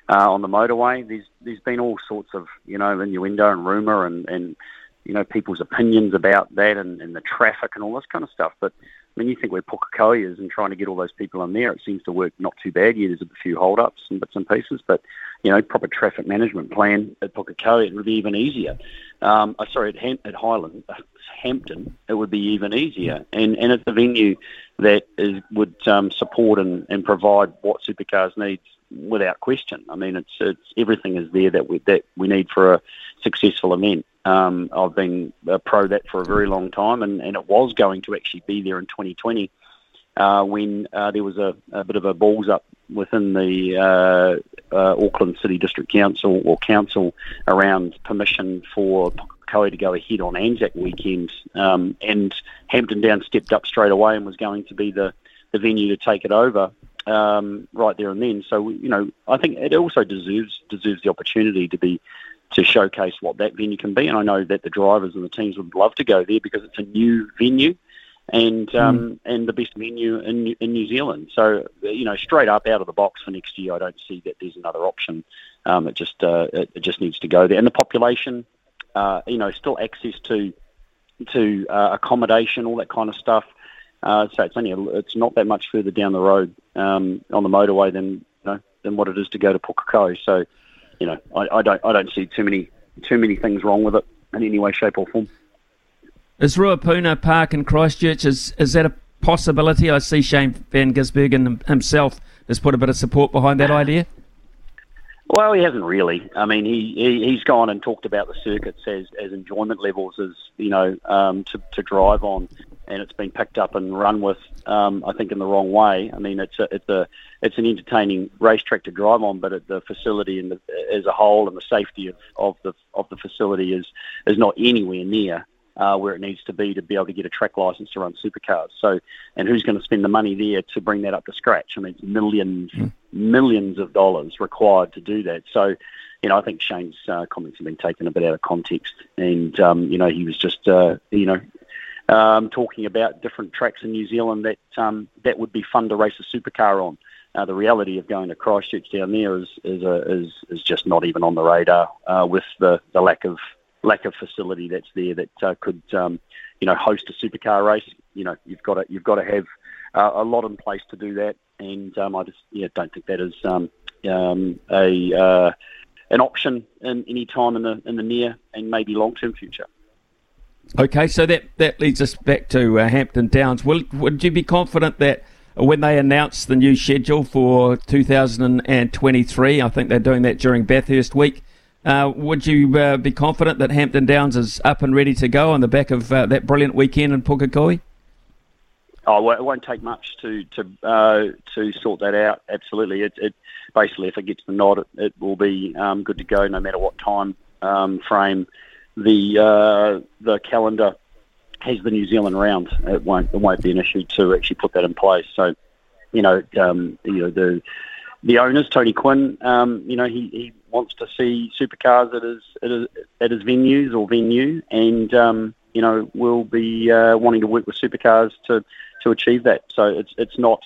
on the motorway. There's been all sorts of, innuendo and rumour and people's opinions about that and the traffic and all this kind of stuff. But, I mean, you think where Pukekohe is and trying to get all those people in there, it seems to work not too bad. Yeah, there's a few hold-ups and bits and pieces, but, proper traffic management plan at Pukekohe, it would be even easier. At Hampton, it would be even easier. And it's a venue that would support and provide what Supercars needs without question. I mean, it's everything is there that we need for a successful event. I've been a pro that for a very long time, and it was going to actually be there in 2020 when there was a bit of a balls up within the Auckland City District Council or Council around permission for Pukekohe to go ahead on Anzac weekend, and Hampton Downs stepped up straight away and was going to be the venue to take it over right there and then. So, I think it also deserves the opportunity to showcase what that venue can be. And I know that the drivers and the teams would love to go there because it's a new venue. and the best venue in New Zealand. So, you know, straight up out of the box for next year, I don't see that there's another option. It just needs to go there. And the population, still access to accommodation, all that kind of stuff. So it's not that much further down the road on the motorway than what it is to go to Pukekohe. So, I don't see too many things wrong with it in any way, shape or form. Is Ruapuna Park in Christchurch, is that a possibility? I see Shane van Gisbergen himself has put a bit of support behind that idea. Well, he hasn't really. I mean, he's gone and talked about the circuits as enjoyment levels as to drive on, and it's been picked up and run with. I think in the wrong way. I mean, it's an entertaining racetrack to drive on, but the facility and as a whole and the safety of the facility is not anywhere near where it needs to be able to get a track license to run supercars. So, and who's going to spend the money there to bring that up to scratch? I mean, it's millions of dollars required to do that. So, I think Shane's comments have been taken a bit out of context, and he was just talking about different tracks in New Zealand that would be fun to race a supercar on. The reality of going to Christchurch down there is just not even on the radar with the lack of facility that's there that could, host a supercar race. You've got to have a lot in place to do that, and I don't think that is an option in any time in the near and maybe long term future. Okay, so that leads us back to Hampton Downs. Would you be confident that when they announce the new schedule for 2023, I think they're doing that during Bathurst week. Would you be confident that Hampton Downs is up and ready to go on the back of that brilliant weekend in Pukekohe? Oh, well, it won't take much to sort that out. Absolutely, it basically, if it gets the nod, it will be good to go no matter what time frame the calendar has the New Zealand round. It won't be an issue to actually put that in place. So, the owners, Tony Quinn, he wants to see supercars at his venues or venue, and will be wanting to work with supercars to achieve that. So it's not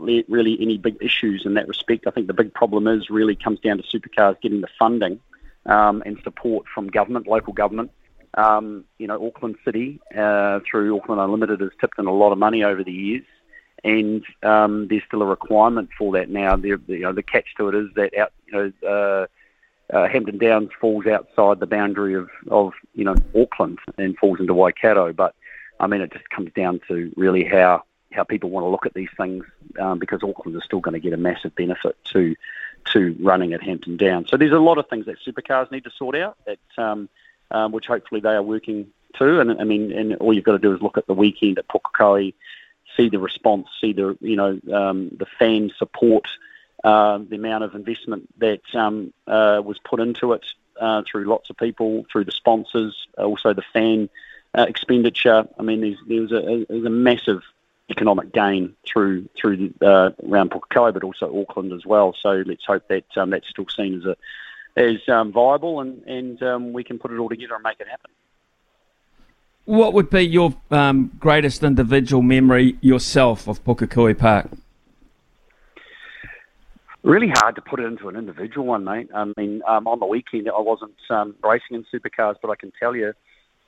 really any big issues in that respect. I think the big problem really comes down to supercars getting the funding and support from government, local government. Auckland City through Auckland Unlimited has tipped in a lot of money over the years. And there's still a requirement for that now. The catch to it is that Hampton Downs falls outside the boundary of Auckland and falls into Waikato. But I mean, it just comes down to really how people want to look at these things, because Auckland is still going to get a massive benefit to running at Hampton Downs. So there's a lot of things that supercars need to sort out, which hopefully they are working to. And I mean, and all you've got to do is look at the weekend at Pukekohe. See the response, see the fan support, the amount of investment that was put into it through lots of people, through the sponsors, also the fan expenditure. I mean, there was a massive economic gain through around Pukekohe, but also Auckland as well. So let's hope that that's still seen as viable, and we can put it all together and make it happen. What would be your greatest individual memory yourself of Pukekohe Park? Really hard to put it into an individual one, mate. I mean, on the weekend I wasn't racing in supercars, but I can tell you,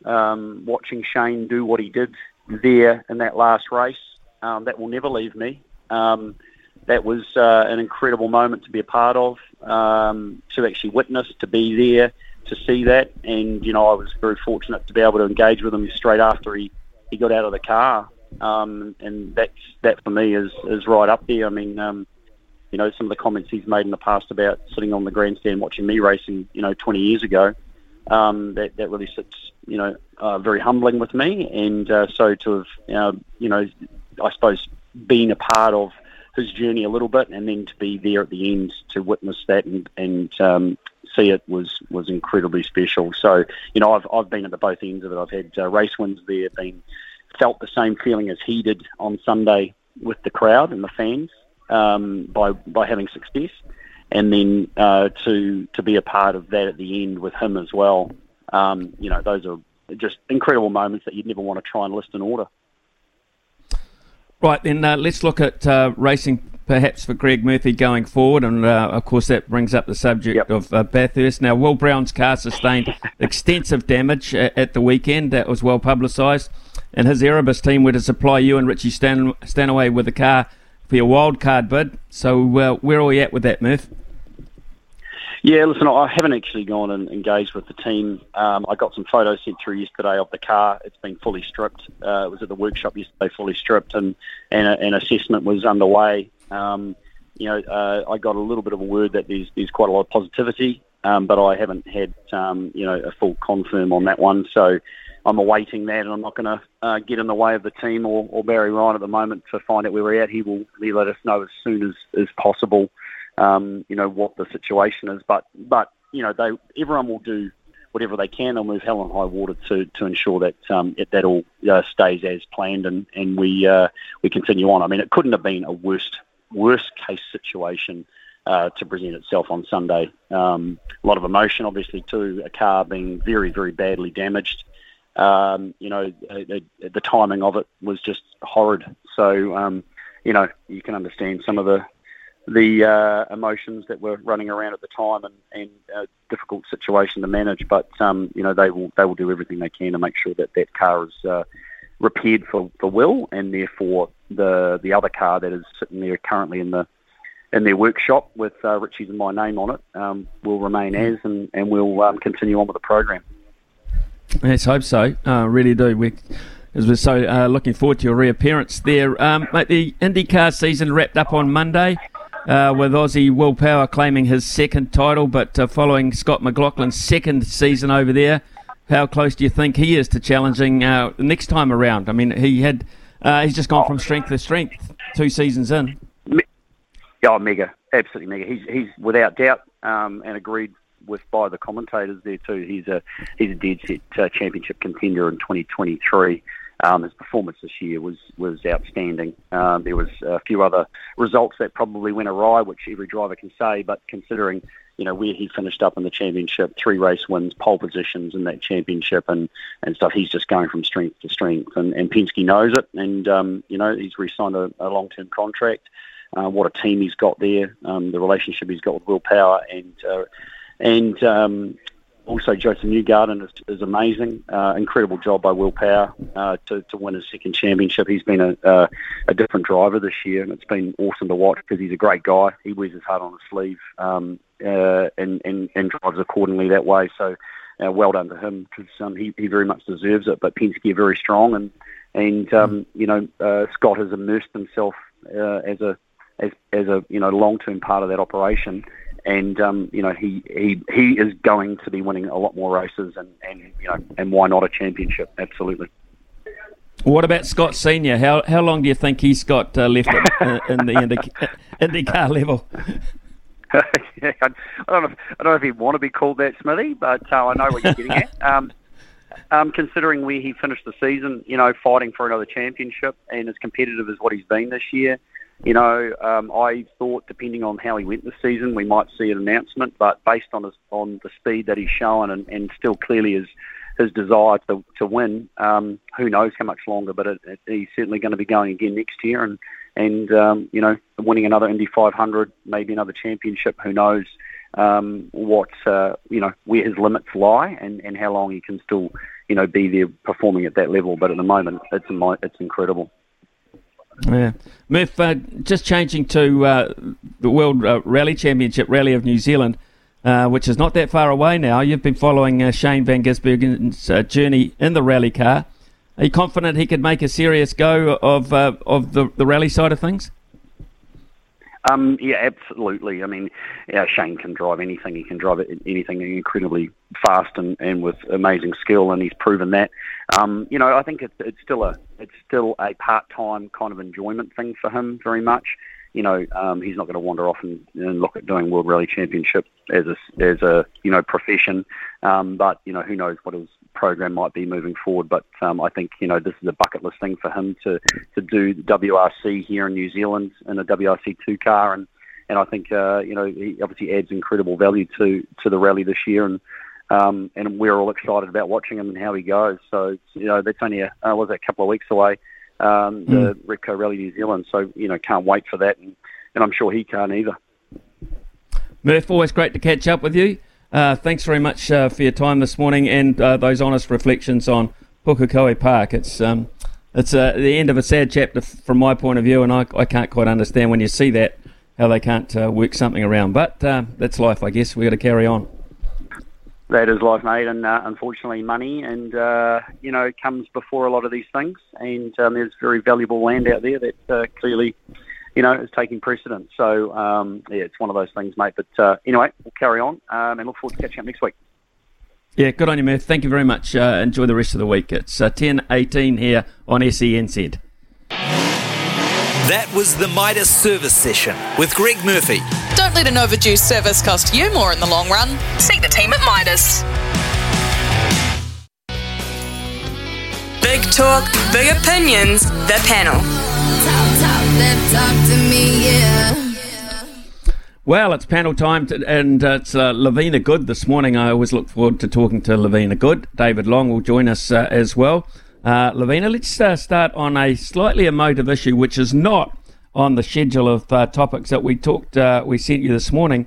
watching Shane do what he did there in that last race, that will never leave me. That was an incredible moment to be a part of, to actually witness, to be there, to see that, and I was very fortunate to be able to engage with him straight after he got out of the car, and that for me is right up there. I mean, some of the comments he's made in the past about sitting on the grandstand watching me racing 20 years ago, that really sits very humbling with me, and so to have I suppose been a part of his journey a little bit, and then to be there at the end to witness that and see it was incredibly special. So I've been at the both ends of it. I've had race wins there, felt the same feeling as he did on Sunday with the crowd and the fans by having success, and then to be a part of that at the end with him as well. Those are just incredible moments that you'd never want to try and list in order. Right, then let's look at racing perhaps for Greg Murphy going forward, and of course that brings up the subject of Bathurst. Now, Will Brown's car sustained extensive damage at the weekend. That was well publicised, and his Erebus team were to supply you and Richie Stanaway with a car for your wildcard bid. So where are we at with that, Murph? Yeah, listen, I haven't actually gone and engaged with the team. I got some photos sent through yesterday of the car. It's been fully stripped. It was at the workshop yesterday, fully stripped, and an assessment was underway. I got a little bit of a word that there's quite a lot of positivity, but I haven't had, a full confirm on that one. So I'm awaiting that, and I'm not going to get in the way of the team or Barry Ryan at the moment to find out where we're at. He'll let us know as soon as possible, what the situation is. But everyone will do whatever they can. They'll move hell and high water to ensure that that all stays as planned, and we continue on. I mean, it couldn't have been a worst case situation to present itself on Sunday. A lot of emotion, obviously, too. A car being very, very badly damaged. The timing of it was just horrid. So, you can understand some of the emotions that were running around at the time, and a difficult situation to manage. But, they will do everything they can to make sure that car is repaired for Will, and therefore the other car that is sitting there currently in their workshop with Richie's and my name on it will remain as, and we'll continue on with the program. Let's hope so. Really do. We're so looking forward to your reappearance there. Mate, the IndyCar season wrapped up on Monday with Aussie Will Power claiming his second title, but following Scott McLaughlin's second season over there, how close do you think he is to challenging the next time around? I mean, he's just gone from strength to strength 2 seasons in. Oh, mega. Absolutely mega. He's without doubt and agreed with by the commentators there too. He's a dead set championship contender in 2023. His performance this year was outstanding. There was a few other results that probably went awry, which every driver can say, but considering where he finished up in the championship, 3 race wins, pole positions in that championship and stuff, he's just going from strength to strength, and Penske knows it, and he's re-signed a long-term contract. What a team he's got there, the relationship he's got with Will Power, and also Joseph Newgarden is amazing. Incredible job by Will Power to win his second championship. He's been a different driver this year, and it's been awesome to watch because he's a great guy. He wears his heart on his sleeve and drives accordingly that way. So well done to him, because he very much deserves it. But Penske are very strong, and Scott has immersed himself as a long-term part of that operation. And he is going to be winning a lot more races, and why not a championship? Absolutely. What about Scott Senior? How long do you think he's got left in the IndyCar level? Yeah, I don't know if he'd want to be called that, Smithy, but I know what you're getting at. Considering where he finished the season, fighting for another championship, and as competitive as what he's been this year. I thought, depending on how he went this season, we might see an announcement. But based on the speed that he's shown, and still clearly his desire to win, who knows how much longer? But he's certainly going to be going again next year, and winning another Indy 500, maybe another championship. Who knows where his limits lie, and how long he can still be there performing at that level. But at the moment, it's incredible. Yeah, Murph, just changing to the World Rally Championship, Rally of New Zealand, which is not that far away now. You've been following Shane van Gisbergen's journey in the rally car. Are you confident he could make a serious go of the rally side of things? Yeah, absolutely. I mean, Shane can drive anything. He can drive anything incredibly fast and with amazing skill, and he's proven that. I think it's still a part-time kind of enjoyment thing for him very much. He's not going to wander off and look at doing World Rally Championship as a profession. But who knows what his program might be moving forward. But I think this is a bucket list thing for him to do the WRC here in New Zealand in a WRC2 car, and I think he obviously adds incredible value to the rally this year, and we're all excited about watching him and how he goes. So that's only a couple of weeks away. the Repco Rally New Zealand. So, you know, can't wait for that, and I'm sure he can't either. Murph, always great to catch up with you. Thanks very much for your time this morning and those honest reflections on Pukekohe Park. It's the end of a sad chapter from my point of view, and I can't quite understand when you see that, how they can't work something around. But that's life, I guess. We've got to carry on. That is life, mate, and unfortunately money and, you know, comes before a lot of these things, and there's very valuable land out there that clearly, you know, is taking precedence. So, yeah, it's one of those things, mate. But anyway, we'll carry on and look forward to catching up next week. Yeah, good on you, Murph. Thank you very much. Enjoy the rest of the week. It's 10:18 here on SENZ. That was the Midas service session with Greg Murphy. Don't let an overdue service cost you more in the long run. See the team at Midas. Big talk, big opinions, the panel. Talk to me, yeah. Well, it's panel time, and it's Lavina Good this morning. I always look forward to talking to Lavina Good. David Long will join us as well. Lavina, let's start on a slightly emotive issue, which is not on the schedule of topics that we sent you this morning.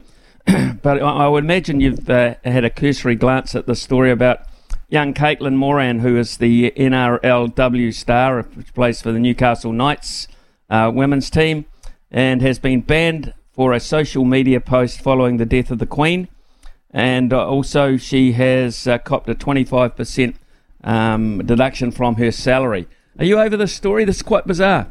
But I would imagine you've had a cursory glance at the story about young Caitlin Moran, who is the NRLW star, which plays for the Newcastle Knights women's team, and has been banned for a social media post following the death of the Queen. And also she has copped a 25% deduction from her salary. Are you over this story? This is quite bizarre.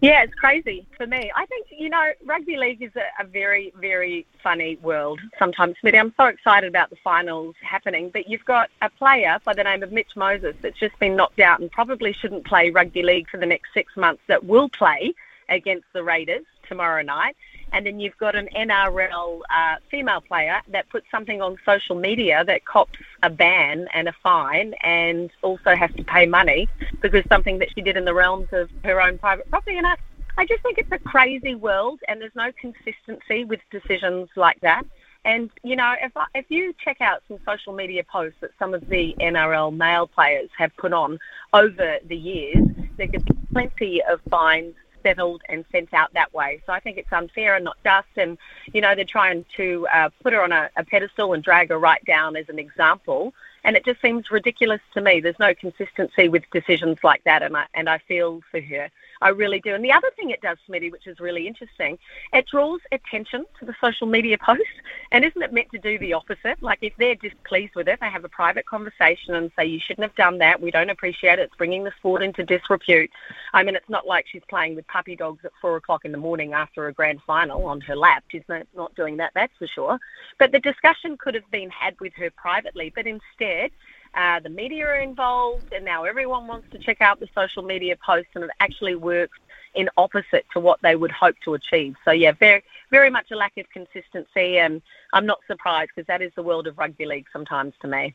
Yeah, it's crazy for me. I think, you know, rugby league is a very, very funny world sometimes. Smitty, I'm so excited about the finals happening, but you've got a player by the name of Mitch Moses that's just been knocked out and probably shouldn't play rugby league for the next 6 months, that will play against the Raiders tomorrow night. And then you've got an NRL female player that puts something on social media that cops a ban and a fine, and also has to pay money because something that she did in the realms of her own private property. And I just think it's a crazy world, and there's no consistency with decisions like that. And, you know, if you check out some social media posts that some of the NRL male players have put on over the years, there could be plenty of fines settled and sent out that way. So I think it's unfair and not just, and, you know, they're trying to put her on a pedestal and drag her right down as an example, and it just seems ridiculous to me. There's no consistency with decisions like that, and I feel for her. I really do. And the other thing it does, Smitty, which is really interesting, it draws attention to the social media post, and isn't it meant to do the opposite? Like, if they're displeased with it, they have a private conversation and say, you shouldn't have done that, we don't appreciate it, it's bringing the sport into disrepute. I mean, it's not like she's playing with puppy dogs at 4 o'clock in the morning after a grand final on her lap. She's not doing that, that's for sure. But the discussion could have been had with her privately, but instead the media are involved, and now everyone wants to check out the social media posts, and it actually works in opposite to what they would hope to achieve. So, yeah, very, very much a lack of consistency, and I'm not surprised, because that is the world of rugby league sometimes to me.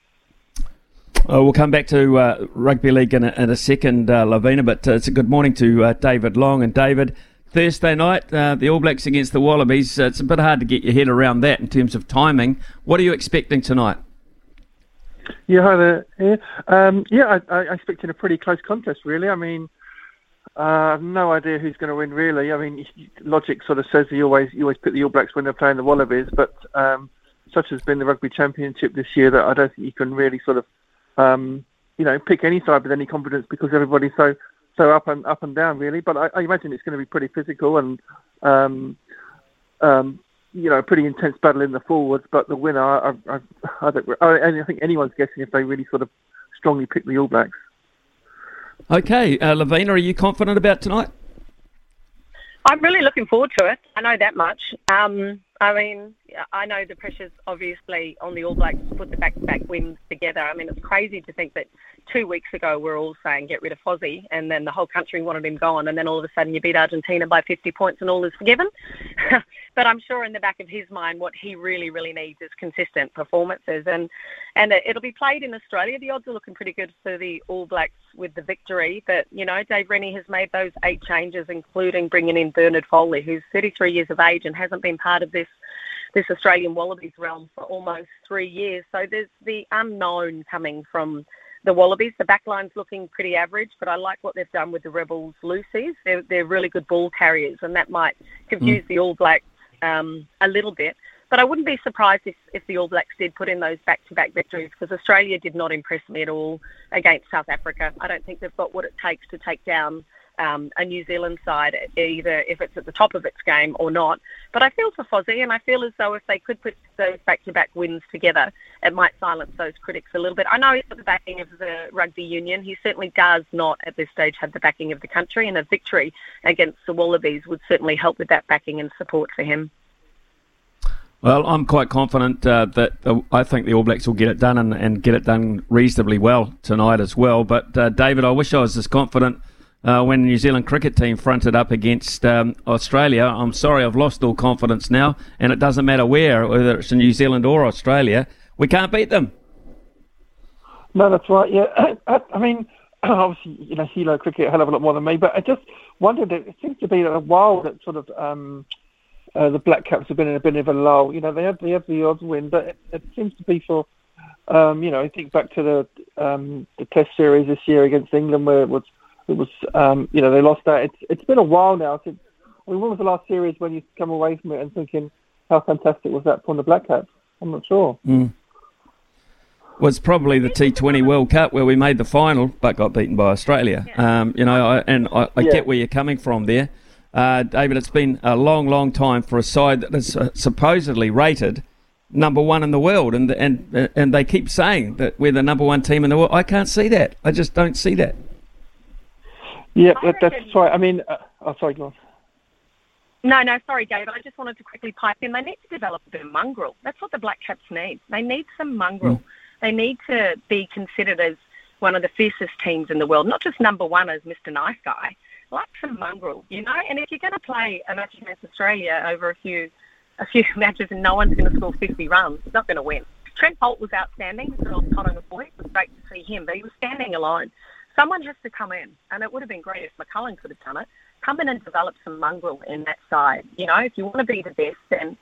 We'll come back to rugby league in a second, Lavina, but it's a good morning to David Long. And David, Thursday night, the All Blacks against the Wallabies. It's a bit hard to get your head around that in terms of timing. What are you expecting tonight? Yeah, hi there. Yeah, I expected a pretty close contest, really. I mean, I have no idea who's going to win, really. I mean, logic sort of says you always pick the All Blacks when they're playing the Wallabies, but such has been the Rugby Championship this year that I don't think you can really sort of, you know, pick any side with any confidence, because everybody's so up and down, really. But I imagine it's going to be pretty physical and, you know, a pretty intense battle in the forwards, but the winner, I think anyone's guessing if they really sort of strongly pick the All Blacks. Okay, Lavina, are you confident about tonight? I'm really looking forward to it. I know that much. I mean, I know the pressure's obviously on the All Blacks to put the back-to-back wins together. I mean, it's crazy to think that 2 weeks ago we're all saying get rid of Fozzie, and then the whole country wanted him gone, and then all of a sudden you beat Argentina by 50 points and all is forgiven. But I'm sure in the back of his mind what he really, really needs is consistent performances. And it'll be played in Australia. The odds are looking pretty good for the All Blacks with the victory. But, you know, Dave Rennie has made those 8 changes, including bringing in Bernard Foley, who's 33 years of age and hasn't been part of this Australian Wallabies realm for almost 3 years. So there's the unknown coming from the Wallabies. The backline's looking pretty average, but I like what they've done with the Rebels loosies. They're really good ball carriers, and that might confuse the All Blacks a little bit. But I wouldn't be surprised if the All Blacks did put in those back-to-back victories, because Australia did not impress me at all against South Africa. I don't think they've got what it takes to take down a New Zealand side, either if it's at the top of its game or not. But I feel for Fozzie, and I feel as though if they could put those back-to-back wins together, it might silence those critics a little bit. I know he's got the backing of the rugby union. He certainly does not at this stage have the backing of the country, and a victory against the Wallabies would certainly help with that backing and support for him. Well, I'm quite confident that I think the All Blacks will get it done and get it done reasonably well tonight as well. But, David, I wish I was as confident when the New Zealand cricket team fronted up against Australia. I'm sorry, I've lost all confidence now, and it doesn't matter where, whether it's in New Zealand or Australia. We can't beat them. No, that's right, yeah. I mean, obviously, you know, Hilo cricket a hell of a lot more than me, but I just wondered, it seems to be a while that sort of... the Black Caps have been in a bit of a lull. You know, they have the odd win, but it seems to be for, you know, I think back to the Test series this year against England, where it was you know, they lost that. It's been a while now since. I mean, when was the last series when you come away from it and thinking how fantastic was that for the Black Caps? I'm not sure. Was probably the T20 World Cup where we made the final but got beaten by Australia. Yeah. You know, I get where you're coming from there. David, it's been a long, long time for a side that is supposedly rated number one in the world, and they keep saying that we're the number one team in the world. I can't see that. I just don't see that. Yeah, that's right. I mean, sorry, go on. No, sorry, David. I just wanted to quickly pipe in. They need to develop a bit of mongrel. That's what the Black Caps need. They need some mongrel. They need to be considered as one of the fiercest teams in the world, not just number one as Mr. Nice Guy. Like some mongrel, you know, and if you're going to play a match against Australia over a few matches and no one's going to score 50 runs, it's not going to win. Trent Holt was outstanding. It was great to see him, but he was standing alone. Someone has to come in, and it would have been great if McCullum could have done it. Come in and develop some mongrel in that side. You know, if you want to be the best, then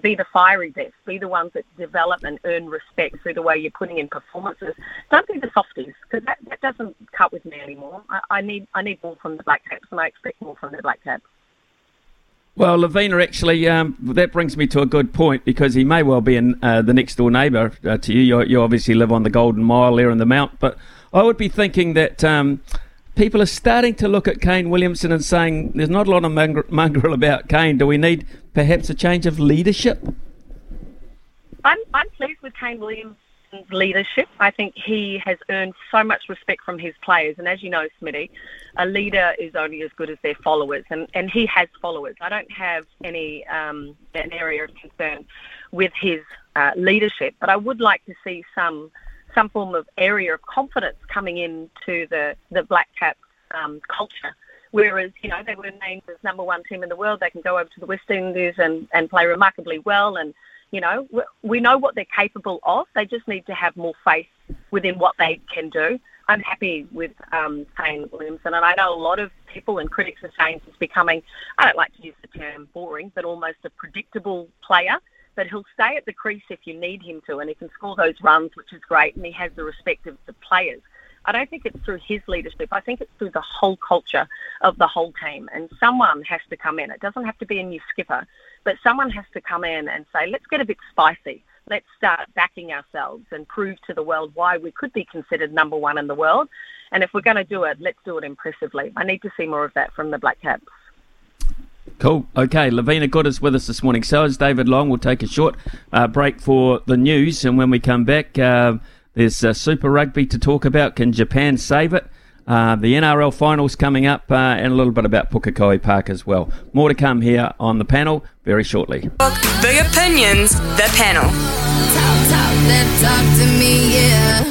be the fiery best. Be the ones that develop and earn respect through the way you're putting in performances. Don't be the softies, because that doesn't cut with me anymore. I need more from the Black Caps, and I expect more from the Black Caps. Well, Lavina, actually, that brings me to a good point, because he may well be the next-door neighbour to you. You obviously live on the Golden Mile there in the Mount, but I would be thinking that... people are starting to look at Kane Williamson and saying there's not a lot of mongrel about Kane. Do we need perhaps a change of leadership? I'm pleased with Kane Williamson's leadership. I think he has earned so much respect from his players. And as you know, Smitty, a leader is only as good as their followers. And he has followers. I don't have any an area of concern with his leadership. But I would like to see some form of area of confidence coming into the Black Caps culture. Whereas, you know, they were named as number one team in the world. They can go over to the West Indies and play remarkably well. And, you know, we know what they're capable of. They just need to have more faith within what they can do. I'm happy with Kane Williamson. And I know a lot of people and critics are saying he's becoming, I don't like to use the term boring, but almost a predictable player. But he'll stay at the crease if you need him to, and he can score those runs, which is great, and he has the respect of the players. I don't think it's through his leadership. I think it's through the whole culture of the whole team, and someone has to come in. It doesn't have to be a new skipper, but someone has to come in and say, let's get a bit spicy. Let's start backing ourselves and prove to the world why we could be considered number one in the world. And if we're going to do it, let's do it impressively. I need to see more of that from the Black Caps. Cool. Okay, Lavina Goodis with us this morning. So is David Long. We'll take a short break for the news, and when we come back, there's Super Rugby to talk about. Can Japan save it? The NRL finals coming up, and a little bit about Pukekohe Park as well. More to come here on The Panel very shortly. Big Opinions, The Panel. Talk to me, yeah.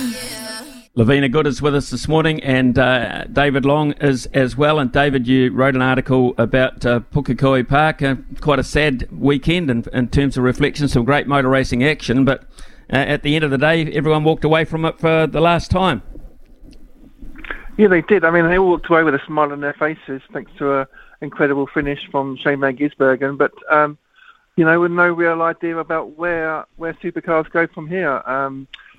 Lavina Good is with us this morning, and David Long is as well. And David, you wrote an article about Pukekohe Park, quite a sad weekend in terms of reflections, some great motor racing action, but at the end of the day, everyone walked away from it for the last time. Yeah, they did. I mean, they all walked away with a smile on their faces, thanks to an incredible finish from Shane van Gisbergen, but, you know, with no real idea about where supercars go from here.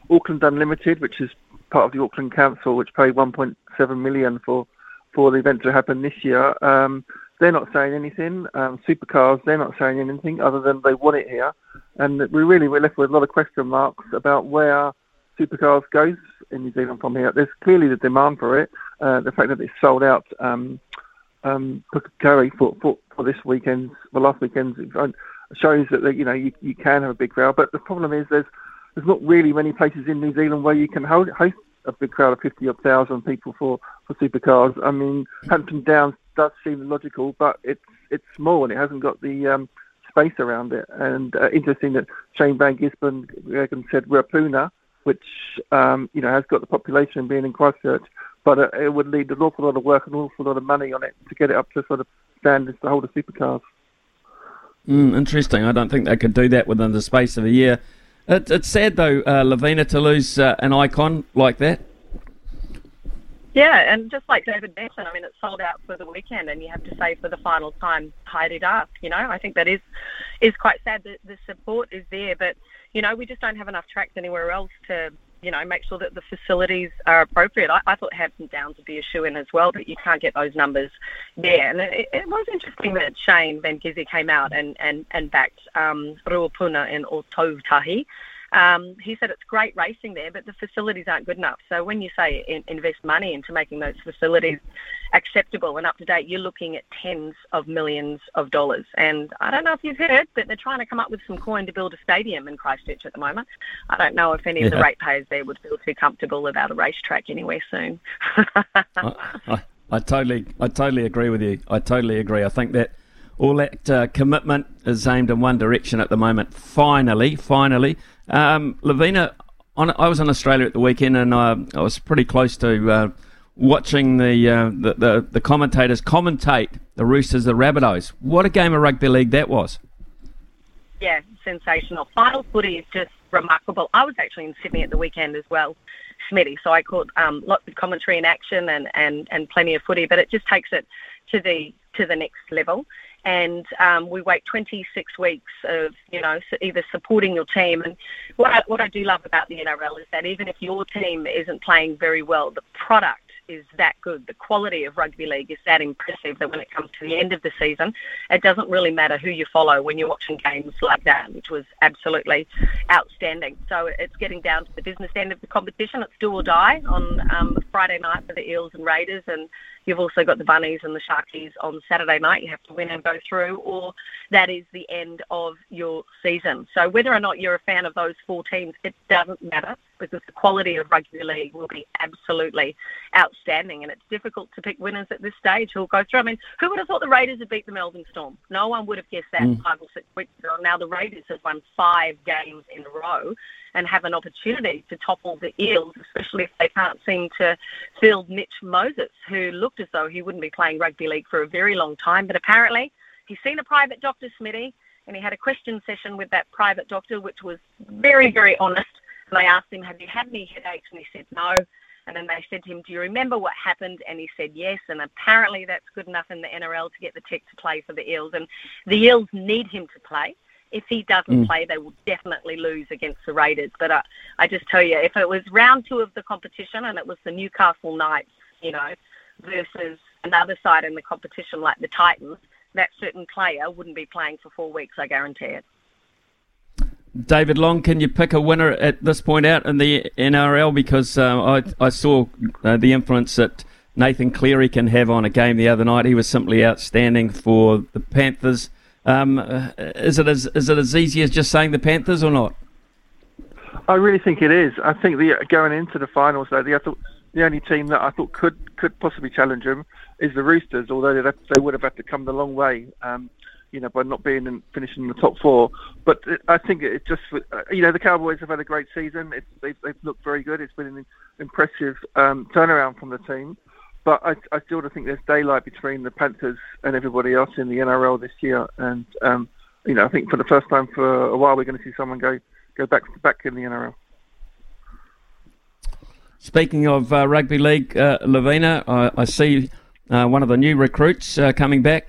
Auckland Unlimited, which is part of the Auckland Council, which paid $1.7 million for the event to happen this year. They're not saying anything. Supercars, they're not saying anything other than they want it here. And we're left with a lot of question marks about where Supercars goes in New Zealand from here. There's clearly the demand for it. The fact that it's sold out Pukekohe for this weekend's, well, last weekend's event shows that you can have a big crowd. But the problem is there's not really many places in New Zealand where you can host a big crowd of 50,000 people for Supercars. I mean, Hampton Downs does seem logical, but it's small and it hasn't got the space around it. And interesting that Shane Van Gisbergen said Rapuna, which has got the population being in Christchurch, but it would need an awful lot of work and an awful lot of money on it to get it up to sort of standards to hold the Supercars. Interesting. I don't think they could do that within the space of a year. It's sad though, Lavina, to lose an icon like that. Yeah, and just like David Benson, I mean, it's sold out for the weekend, and you have to say for the final time, hide it up. I think that is quite sad. That the support is there, but we just don't have enough tracks anywhere else to make sure that the facilities are appropriate. I thought Hampton Downs would be a shoe in as well, but you can't get those numbers there. And it was interesting that Shane Van Gisbergen came out and backed Ruapuna and Ōtautahi. He said it's great racing there, but the facilities aren't good enough. So when you say invest money into making those facilities acceptable and up to date, you're looking at tens of millions of dollars. And I don't know if you've heard, but they're trying to come up with some coin to build a stadium in Christchurch at the moment. I don't know if any of the ratepayers there would feel too comfortable about a racetrack anywhere soon. I totally agree with you. I totally agree. I think that all that commitment is aimed in one direction at the moment. Finally. Lavina, I was in Australia at the weekend, and I was pretty close to watching the commentators commentate the Roosters, the Rabbitohs. What a game of rugby league that was. Yeah, sensational. Final footy is just remarkable. I was actually in Sydney at the weekend as well, Smitty, so I caught lots of commentary in action and plenty of footy, but it just takes it to the next level. And we wait 26 weeks of, either supporting your team. And what I do love about the NRL is that even if your team isn't playing very well, the product is that good. The quality of rugby league is that impressive that when it comes to the end of the season, it doesn't really matter who you follow when you're watching games like that, which was absolutely outstanding. So it's getting down to the business end of the competition. It's do or die on Friday night for the Eels and Raiders, and you've also got the Bunnies and the Sharkies on Saturday night. You have to win and go through, or that is the end of your season. So whether or not you're a fan of those four teams, it doesn't matter, because the quality of rugby league will be absolutely outstanding, and it's difficult to pick winners at this stage who'll go through. I mean, who would have thought the Raiders had beat the Melbourne Storm? No one would have guessed that 5 or 6 weeks ago. Now the Raiders have won 5 games in a row and have an opportunity to topple the Eels, especially if they can't seem to field Mitch Moses, who looked as though he wouldn't be playing rugby league for a very long time. But apparently he's seen a private doctor, Smitty, and he had a question session with that private doctor, which was very, very honest. And they asked him, have you had any headaches? And he said, no. And then they said to him, do you remember what happened? And he said, yes. And apparently that's good enough in the NRL to get the tech to play for the Eels. And the Eels need him to play. If he doesn't play, they will definitely lose against the Raiders. But I just tell you, if it was round 2 of the competition and it was the Newcastle Knights, versus another side in the competition like the Titans, that certain player wouldn't be playing for 4 weeks, I guarantee it. David Long, can you pick a winner at this point out in the NRL? Because I saw the influence that Nathan Cleary can have on a game the other night. He was simply outstanding for the Panthers. Is it as easy as just saying the Panthers or not? I really think it is. I think going into the finals, though, the only team that I thought could possibly challenge them is the Roosters, although they would have had to come the long way, by not being finishing in the top 4. But I think it just, the Cowboys have had a great season. They've looked very good. It's been an impressive turnaround from the team. But I still don't think there's daylight between the Panthers and everybody else in the NRL this year. And, I think for the first time for a while, we're going to see someone go back in the NRL. Speaking of rugby league, Lavina, I see one of the new recruits coming back.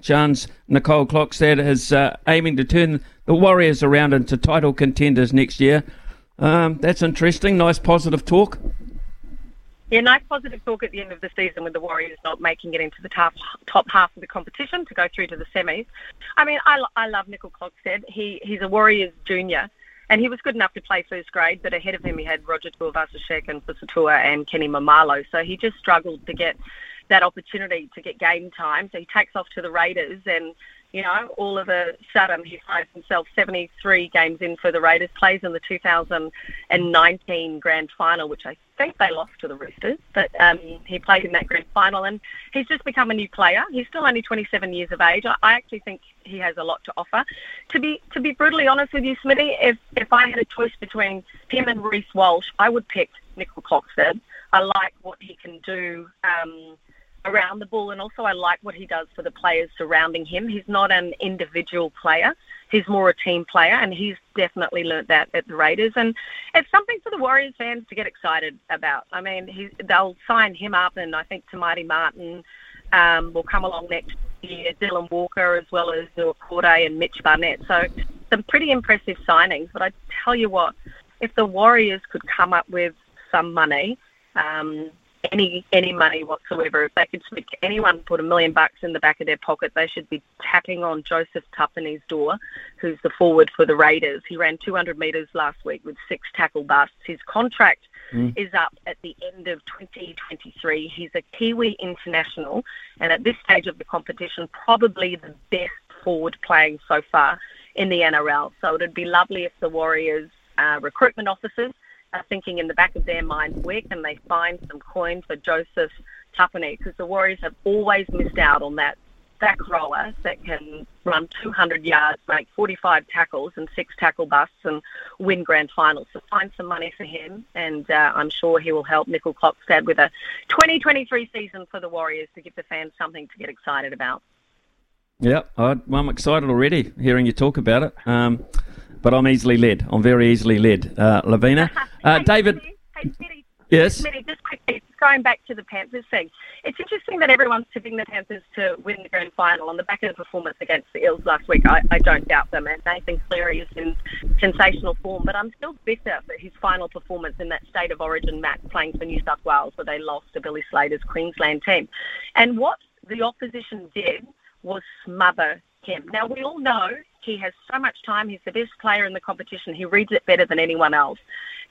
Jan's Nicole Klokstad is aiming to turn the Warriors around into title contenders next year. That's interesting. Nice positive talk. Yeah, nice positive talk at the end of the season with the Warriors not making it into the top half of the competition to go through to the semis. I mean, I love Nicol Klogstad. He's a Warriors junior, and he was good enough to play first grade, but ahead of him he had Roger Tuivasa-Sheck and Fusatua and Kenny Mamalo, so he just struggled to get that opportunity to get game time. So he takes off to the Raiders and, you know, all of a sudden he finds himself 73 games in for the Raiders, plays in the 2019 grand final, which I think they lost to the Roosters, but he played in that grand final and he's just become a new player. He's still only 27 years of age. I actually think he has a lot to offer. To be brutally honest with you, Smitty, if I had a choice between him and Reece Walsh, I would pick Nicol Klogstad. I like what he can do around the ball, and also I like what he does for the players surrounding him. He's not an individual player. He's more a team player, and he's definitely learnt that at the Raiders. And it's something for the Warriors fans to get excited about. I mean, they'll sign him up, and I think Tamati Martin will come along next year, Dylan Walker, as well as Nuakore and Mitch Barnett. So some pretty impressive signings. But I tell you what, if the Warriors could come up with some money, any money whatsoever, if they could speak to anyone, put $1 million in the back of their pocket, they should be tapping on Joseph Tuppeny's door, who's the forward for the Raiders. He ran 200 metres last week with 6 tackle busts. His contract is up at the end of 2023. He's a Kiwi international, and at this stage of the competition, probably the best forward playing so far in the NRL. So it'd be lovely if the Warriors recruitment officers are thinking in the back of their mind, where can they find some coin for Joseph Tuppenny? Because the Warriors have always missed out on that back rower that can run 200 yards, make 45 tackles and 6 tackle busts and win grand finals. So find some money for him, and I'm sure he will help Nicol Klogstad with a 2023 season for the Warriors to give the fans something to get excited about. Yeah, I'm excited already hearing you talk about it. But I'm easily led. I'm very easily led, Lavina. Hey, David. Smitty. Yes? Smitty, just quickly, going back to the Panthers thing. It's interesting that everyone's tipping the Panthers to win the grand final on the back of the performance against the Eels last week. I don't doubt them, and Nathan Cleary is in sensational form, but I'm still bitter for his final performance in that State of Origin match playing for New South Wales, where they lost to Billy Slater's Queensland team. And what the opposition did was smother him. Now, we all know he has so much time. He's the best player in the competition. He reads it better than anyone else.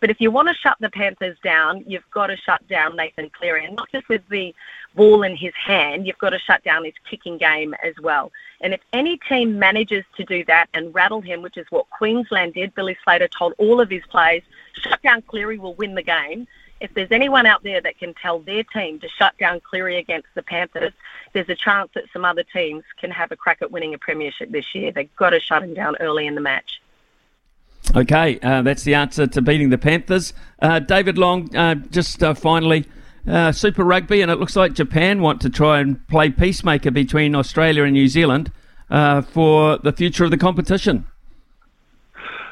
But if you want to shut the Panthers down, you've got to shut down Nathan Cleary. And not just with the ball in his hand, you've got to shut down his kicking game as well. And if any team manages to do that and rattle him, which is what Queensland did, Billy Slater told all of his players, shut down Cleary, we'll win the game. If there's anyone out there that can tell their team to shut down Cleary against the Panthers, there's a chance that some other teams can have a crack at winning a premiership this year. They've got to shut him down early in the match. Okay, that's the answer to beating the Panthers. David Long, finally, Super Rugby, and it looks like Japan want to try and play peacemaker between Australia and New Zealand for the future of the competition.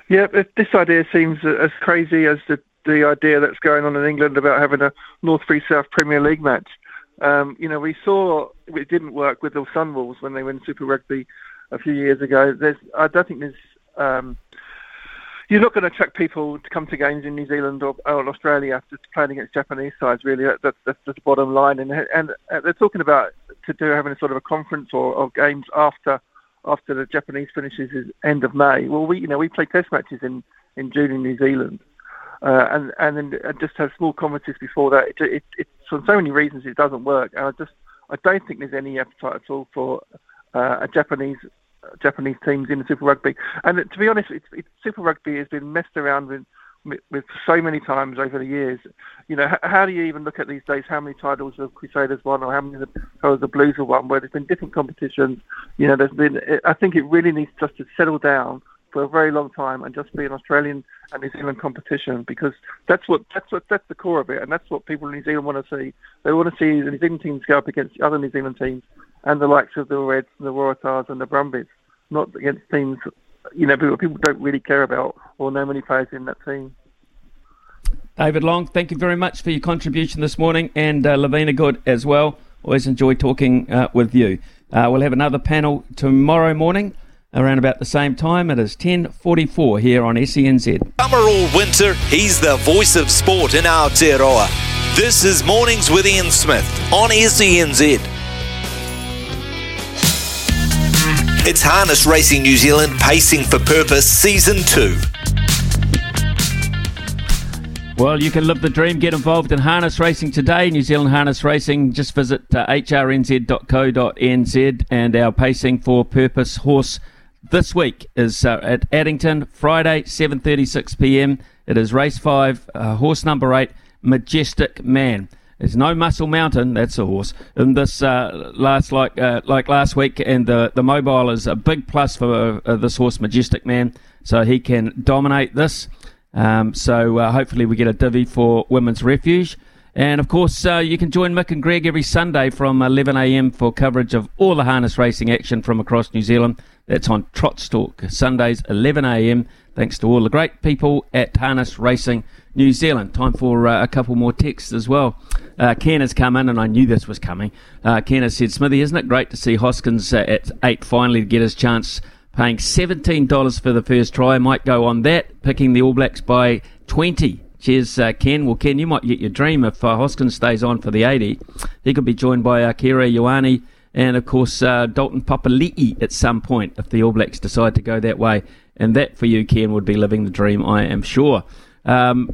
Yeah, this idea seems as crazy as the idea that's going on in England about having a North v South Premier League match. We saw it didn't work with the Sunwolves when they won Super Rugby a few years ago. You're not going to attract people to come to games in New Zealand or Australia to play against Japanese sides, really. That's the bottom line. And they're talking about having a sort of a conference or games after the Japanese finishes is end of May. Well, we play test matches in June in New Zealand. And just have small conferences before that. It for so many reasons it doesn't work, and I don't think there's any appetite at all for a Japanese teams in the Super Rugby. And to be honest, Super Rugby has been messed around with so many times over the years. You know, how do you even look at these days how many titles the Crusaders won or how many the Blues have won? Where there's been different competitions. You know, I think it really needs just to settle down for a very long time and just be an Australian and New Zealand competition, because that's the core of it, and that's what people in New Zealand want to see. They want to see the New Zealand teams go up against the other New Zealand teams and the likes of the Reds and the Waratahs and the Brumbies, not against teams people don't really care about or know many players in that team. David Long, thank you very much for your contribution this morning, and Lavina Good as well. Always enjoy talking with you. We'll have another panel tomorrow morning around about the same time. It is 10:44 here on SENZ. Summer or winter, he's the voice of sport in Aotearoa. This is Mornings with Ian Smith on SENZ. It's Harness Racing New Zealand Pacing for Purpose Season 2. Well, you can live the dream. Get involved in harness racing today. New Zealand Harness Racing. Just visit hrnz.co.nz, and our Pacing for Purpose horse this week is at Addington, Friday, 7:36pm. It is race 5, horse number 8, Majestic Man. There's no Muscle Mountain, that's a horse, in this last week, and the mobile is a big plus for this horse, Majestic Man, so he can dominate this. So hopefully we get a divvy for Women's Refuge. And, of course, you can join Mick and Greg every Sunday from 11am for coverage of all the harness racing action from across New Zealand. That's on Trot's Talk, Sundays, 11am, thanks to all the great people at Harness Racing New Zealand. Time for a couple more texts as well. Ken has come in, and I knew this was coming. Ken has said, Smithy, isn't it great to see Hoskins at 8 finally get his chance, paying $17 for the first try? Might go on that, picking the All Blacks by 20. Cheers, Ken. Well, Ken, you might get your dream if Hoskins stays on for the 80. He could be joined by Akira Ioane and, of course, Dalton Papali'i at some point if the All Blacks decide to go that way. And that, for you, Ken, would be living the dream, I am sure. Tim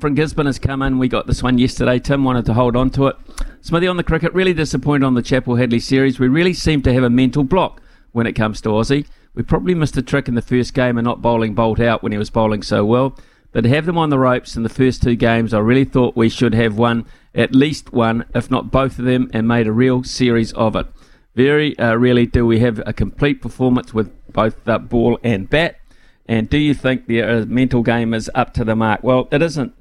from Gisborne has come in. We got this one yesterday. Tim wanted to hold on to it. Smithy on the cricket. Really disappointed on the Chapel Hadley series. We really seem to have a mental block when it comes to Aussie. We probably missed a trick in the first game and not bowling Bolt out when he was bowling so well. But to have them on the ropes in the first two games, I really thought we should have won at least one, if not both of them, and made a real series of it. Very rarely do we have a complete performance with both ball and bat. And do you think their mental game is up to the mark? Well, it isn't,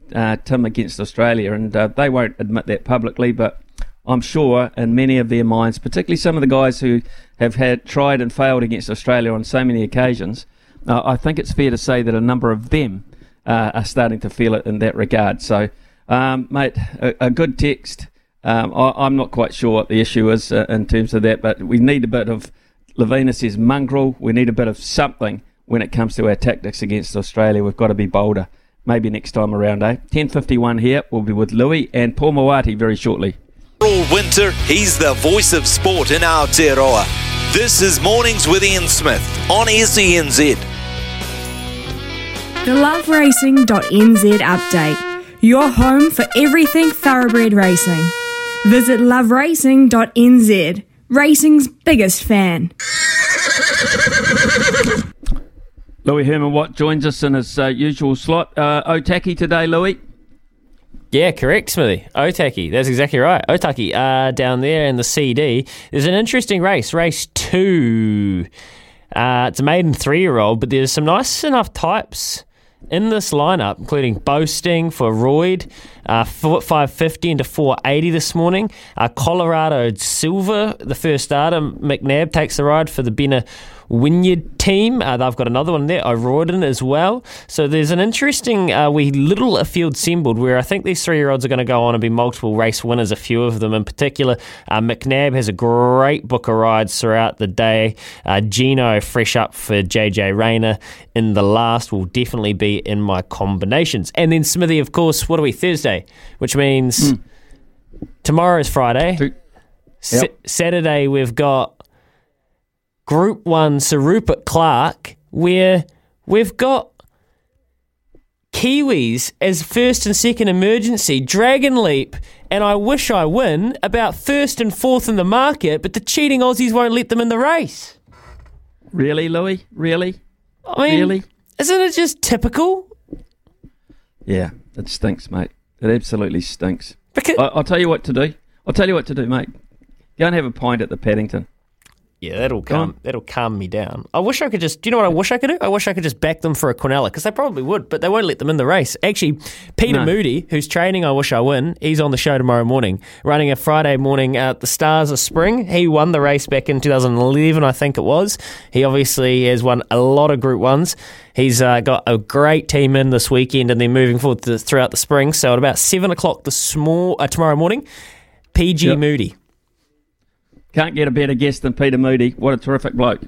Tim, against Australia, and they won't admit that publicly, but I'm sure in many of their minds, particularly some of the guys who have had tried and failed against Australia on so many occasions, I think it's fair to say that a number of them are starting to feel it in that regard. So, mate, a good text. I'm not quite sure what the issue is in terms of that, but we need a bit of, Lavina says, mongrel. We need a bit of something when it comes to our tactics against Australia. We've got to be bolder. Maybe next time around, eh? 10:51 here. We'll be with Louis and Paul Mawati very shortly. All winter, he's the voice of sport in Aotearoa. This is Mornings with Ian Smith on SENZ. The loveracing.nz update, your home for everything thoroughbred racing. Visit loveracing.nz, racing's biggest fan. Louis Herman-Watt joins us in his usual slot. Otaki today, Louis. Yeah, correct, Smithy. Otaki, that's exactly right. Otaki, down there in the CD. There's an interesting race, race 2. It's a maiden 3-year-old, but there's some nice enough types in this lineup, including Boasting for Royd, 550 into 480 this morning. Colorado Silver, the first starter, McNabb takes the ride for the Bennett Wynyard team. They've got another one there, O'Riordan as well. So there's an interesting wee little field assembled where I think these 3-year-olds are going to go on and be multiple race winners, a few of them in particular. McNabb has a great book of rides throughout the day. Gino, fresh up for JJ Rayner in the last, will definitely be in my combinations. And then Smithy, of course, what are we, Thursday? Which means tomorrow is Friday. Yep. Saturday we've got Group 1, Sir Rupert Clark, where we've got Kiwis as first and second emergency, Dragon Leap, and I Wish I Win, about first and fourth in the market, but the cheating Aussies won't let them in the race. Really, Louis? Really? I mean, really? Isn't it just typical? Yeah, it stinks, mate. It absolutely stinks. Because I'll tell you what to do. I'll tell you what to do, mate. Go and have a pint at the Paddington. Yeah, that'll calm me down. I wish I could just, do you know what I wish I could do? I wish I could just back them for a Quinella, because they probably would, but they won't let them in the race. Actually, Peter Moody, who's training I Wish I Win, he's on the show tomorrow morning, running a Friday morning at the Stars of Spring. He won the race back in 2011, I think it was. He obviously has won a lot of Group 1s. He's got a great team in this weekend, and they're moving forward throughout the spring. So at about 7 o'clock tomorrow morning, PG Moody. Can't get a better guest than Peter Moody. What a terrific bloke.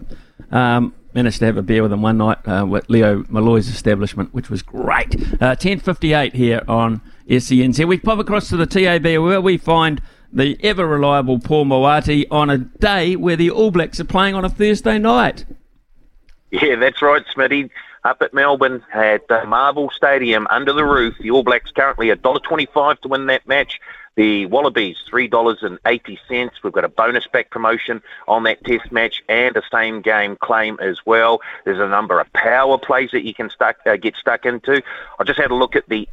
Managed to have a beer with him one night at Leo Malloy's establishment, which was great. 10:58 here on SENZ. We pop across to the TAB where we find the ever-reliable Paul Moati on a day where the All Blacks are playing on a Thursday night. Yeah, that's right, Smitty. Up at Melbourne at Marvel Stadium, under the roof, the All Blacks currently $1.25 to win that match. The Wallabies, $3.80. We've got a bonus back promotion on that test match and a same game claim as well. There's a number of power plays that you can get stuck into. I just had a look at the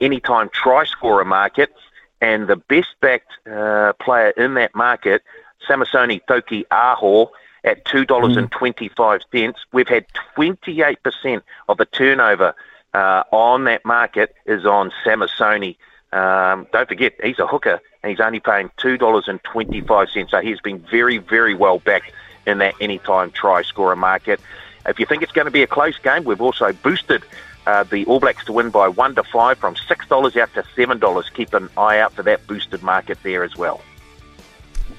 anytime try scorer market, and the best backed player in that market, Samasoni Toki Aho, at $2.25. We've had 28% of the turnover on that market is on Samasoni. Don't forget, he's a hooker, and he's only paying $2.25. So he's been very, very well backed in that anytime try scorer market. If you think it's going to be a close game, we've also boosted the All Blacks to win by 1 to 5 from $6 out to $7. Keep an eye out for that boosted market there as well.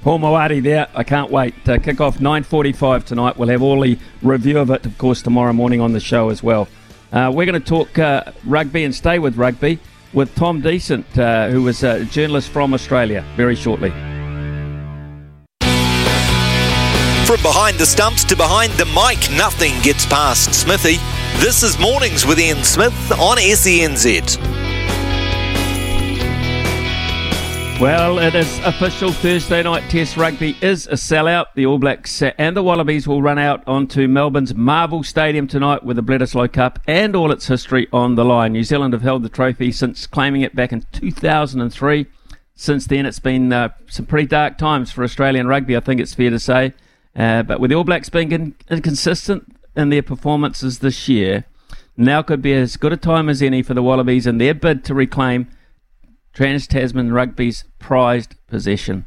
Paul Moati there. I can't wait to kick off 9:45 tonight. We'll have all the review of it, of course, tomorrow morning on the show as well. We're going to talk rugby and stay with rugby with Tom Decent, who was a journalist from Australia, very shortly. From behind the stumps to behind the mic, nothing gets past Smithy. This is Mornings with Ian Smith on SENZ. Well, it is official. Thursday night Test rugby is a sellout. The All Blacks and the Wallabies will run out onto Melbourne's Marvel Stadium tonight with the Bledisloe Cup and all its history on the line. New Zealand have held the trophy since claiming it back in 2003. Since then, it's been some pretty dark times for Australian rugby, I think it's fair to say. But with the All Blacks being inconsistent in their performances this year, now could be as good a time as any for the Wallabies in their bid to reclaim Trans-Tasman Rugby's prized possession.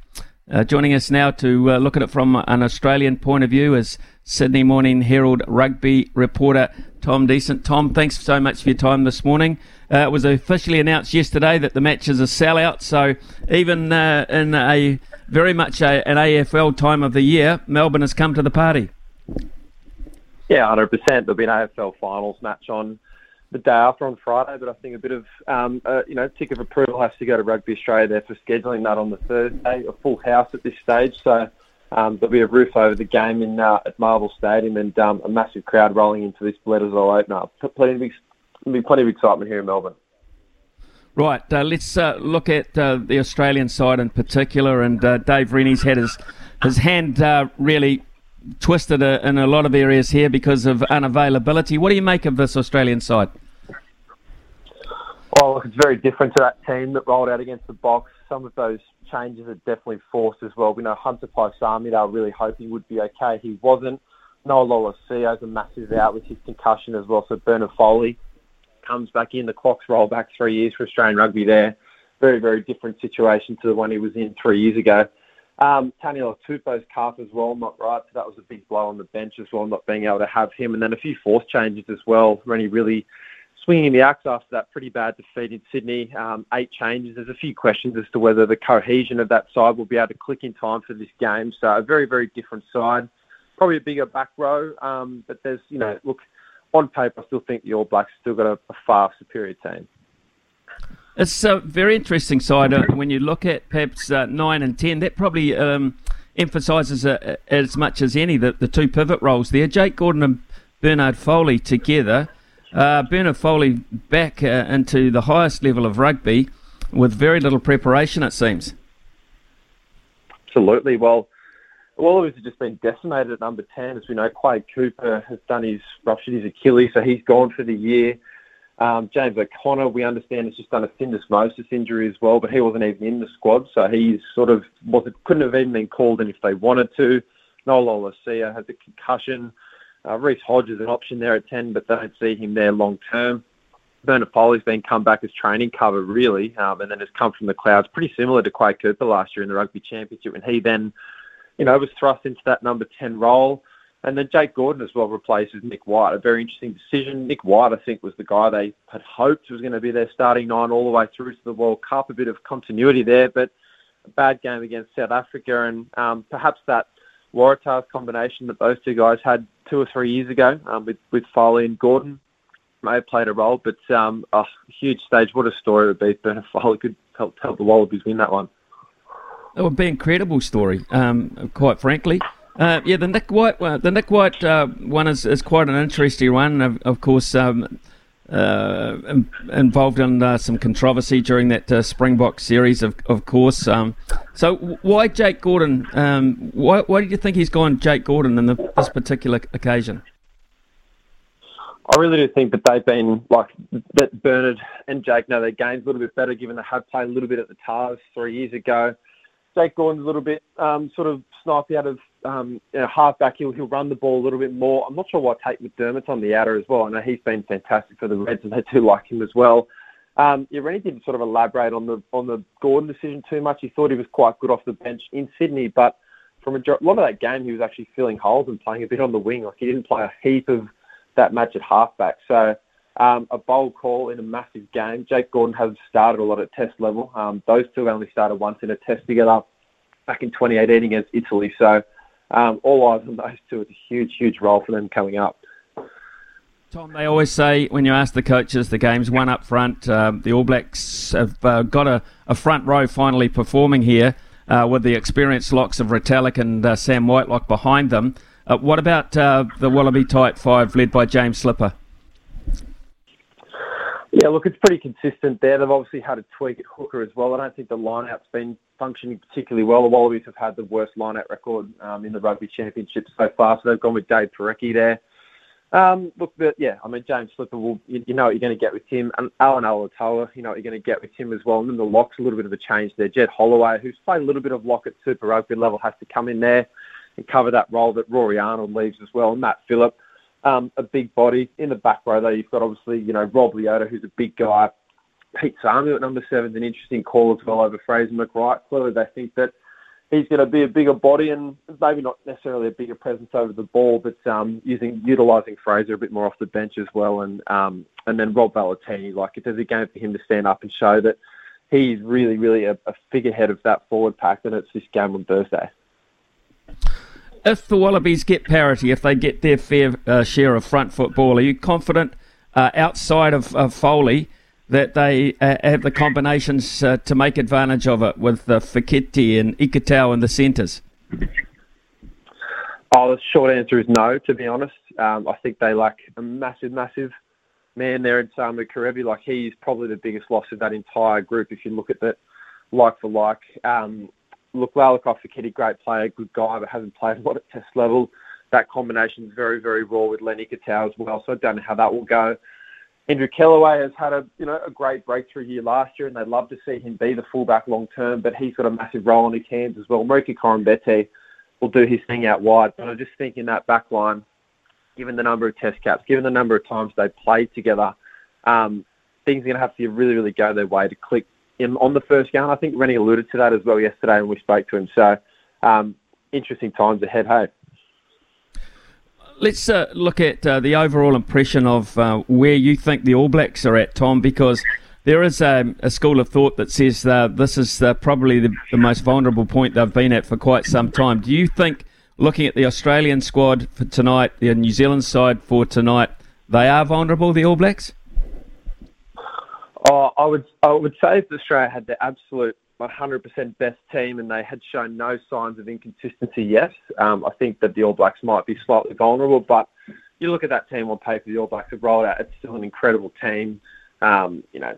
Joining us now to look at it from an Australian point of view is Sydney Morning Herald rugby reporter Tom Decent. Tom, thanks so much for your time this morning. It was officially announced yesterday that the match is a sellout, so even in a very much an AFL time of the year, Melbourne has come to the party. Yeah, 100%. There'll be an AFL finals match on the day after on Friday, but I think a bit of tick of approval has to go to Rugby Australia there for scheduling that on the Thursday. A full house at this stage, so there'll be a roof over the game in at Marvel Stadium, and a massive crowd rolling into this Bledisloe opener. Plenty of excitement here in Melbourne. Right, let's look at the Australian side in particular, and Dave Rennie's had his hand really twisted in a lot of areas here because of unavailability. What do you make of this Australian side? Well, look, it's very different to that team that rolled out against the Box. Some of those changes are definitely forced as well. We know Hunter Paisami, they were really hoping he would be okay. He wasn't. Noah Lolosio is a massive out with his concussion as well. So Bernard Foley comes back in. The clocks roll back 3 years for Australian rugby there. Very, very different situation to the one he was in 3 years ago. Tani Latupo's calf as well, not right. So that was a big blow on the bench as well, not being able to have him. And then a few force changes as well. Rennie really swinging the axe after that pretty bad defeat in Sydney. 8 changes. There's a few questions as to whether the cohesion of that side will be able to click in time for this game. So a very, very different side. Probably a bigger back row. But there's, look, on paper, I still think the All Blacks still got a far superior team. It's a very interesting side when you look at perhaps 9 and 10. That probably emphasises as much as any the two pivot roles there. Jake Gordon and Bernard Foley together. Bernard Foley back into the highest level of rugby with very little preparation, it seems. Absolutely. Well, Wallabies have just been decimated at number 10. As we know, Quade Cooper has ruptured his Achilles, so he's gone for the year. James O'Connor, we understand, has just done a syndesmosis injury as well, but he wasn't even in the squad, so he couldn't have even been called in if they wanted to. Noel Olacia has a concussion. Reece Hodge is an option there at 10, but they don't see him there long term. Bernard Foley's been come back as training cover, really, and then has come from the clouds, pretty similar to Quade Cooper last year in the Rugby Championship, and he then, was thrust into that number 10 role. And then Jake Gordon as well replaces Nic White. A very interesting decision. Nic White, I think, was the guy they had hoped was going to be their starting 9 all the way through to the World Cup. A bit of continuity there, but a bad game against South Africa. And perhaps that Waratahs combination that those two guys had 2 or 3 years ago with Foley and Gordon may have played a role, but a huge stage. What a story it would be, but if I could help the Wallabies win that one. It would be an incredible story, quite frankly. Yeah, the Nic White one is quite an interesting one. Of course, involved in some controversy during that Springbok series, of course. So why Jake Gordon? Why do you think he's gone Jake Gordon in this particular occasion? I really do think that they've been like that. Bernard and Jake know their games a little bit better, given they had played a little bit at the TARS 3 years ago. Jake Gordon's a little bit sort of snipey out of halfback. He'll run the ball a little bit more. I'm not sure why Tate McDermott's on the outer as well. I know he's been fantastic for the Reds, and they do like him as well. Rennie didn't sort of elaborate on the Gordon decision too much. He thought he was quite good off the bench in Sydney, but from a lot of that game, he was actually filling holes and playing a bit on the wing. Like, he didn't play a heap of that match at halfback. So a bold call in a massive game. Jake Gordon hasn't started a lot at test level. Those two only started once in a test together back in 2018 against Italy. So all eyes on those two. It's a huge, huge role for them coming up. Tom, they always say when you ask the coaches, the game's won up front. The All Blacks have got a front row finally performing here with the experienced locks of Retallick and Sam Whitelock behind them. What about the Wallaby tight five led by James Slipper? Yeah, look, it's pretty consistent there. They've obviously had a tweak at hooker as well. I don't think the line-out's been functioning particularly well. The Wallabies have had the worst line-out record in the Rugby Championship so far, so they've gone with Dave Parecki there. James Slipper, you know what you're going to get with him. And Alan Alatoa, you know what you're going to get with him as well. And then the lock's a little bit of a change there. Jed Holloway, who's played a little bit of lock at Super Rugby level, has to come in there and cover that role that Rory Arnold leaves as well. And Matt Phillip, a big body. In the back row, though, you've got obviously, Rob Leota, who's a big guy. Pete Samu at number 7 is an interesting call as well over Fraser McWright. Clearly, they think that he's going to be a bigger body and maybe not necessarily a bigger presence over the ball, but utilising Fraser a bit more off the bench as well. And then Rob Valentini, like, if there's a game for him to stand up and show that he's really, really a figurehead of that forward pack, then it's this game on Thursday. If the Wallabies get parity, if they get their fair share of front football, are you confident outside of Foley that they have the combinations to make advantage of it with Fekete and Iketau in the centres? Oh, the short answer is no, to be honest. I think they lack a massive, massive man there in Samu Karevi. Like, he's probably the biggest loss of that entire group if you look at that like for like. Look, Lalakoff for Kitty, great player, good guy, but hasn't played a lot at test level. That combination is very, very raw with Lenny Katau as well, so I don't know how that will go. Andrew Kellaway has had a great breakthrough year last year, and they'd love to see him be the fullback long term, but he's got a massive role on his hands as well. Marika Korombete will do his thing out wide, but I just think in that back line, given the number of test caps, given the number of times they played together, things are going to have to really, really go their way to click on the first game. I think Rennie alluded to that as well yesterday and we spoke to him. So, interesting times ahead, hey? Let's look at the overall impression of where you think the All Blacks are at, Tom, because there is a school of thought that says this is probably the most vulnerable point they've been at for quite some time. Do you think, looking at the Australian squad for tonight, the New Zealand side for tonight, they are vulnerable, the All Blacks? Oh, I would say if Australia had the absolute 100% best team and they had shown no signs of inconsistency yet, I think that the All Blacks might be slightly vulnerable. But you look at that team on paper, the All Blacks have rolled out. It's still an incredible team. Whitelock,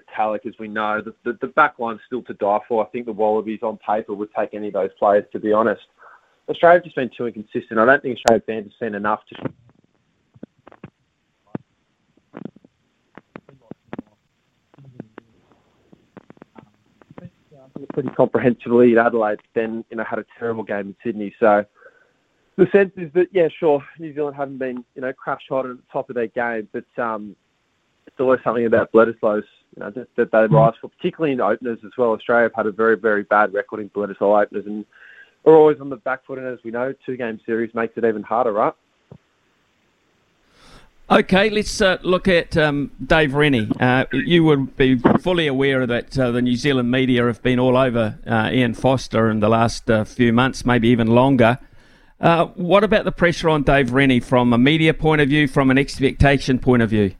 Retallick, as we know, the back line's still to die for. I think the Wallabies on paper would take any of those players, to be honest. Australia's just been too inconsistent. I don't think Australian fans have seen enough to... pretty comprehensively in Adelaide, then had a terrible game in Sydney. So the sense is that, yeah, sure, New Zealand haven't been crash hot at the top of their game, but it's always something about Bledisloe's that they rise for, particularly in openers as well. Australia have had a very, very bad record in Bledisloe openers and are always on the back foot, and as we know, 2-game series makes it even harder, right? Okay, let's look at Dave Rennie. You would be fully aware that the New Zealand media have been all over Ian Foster in the last few months, maybe even longer. What about the pressure on Dave Rennie from a media point of view, from an expectation point of view?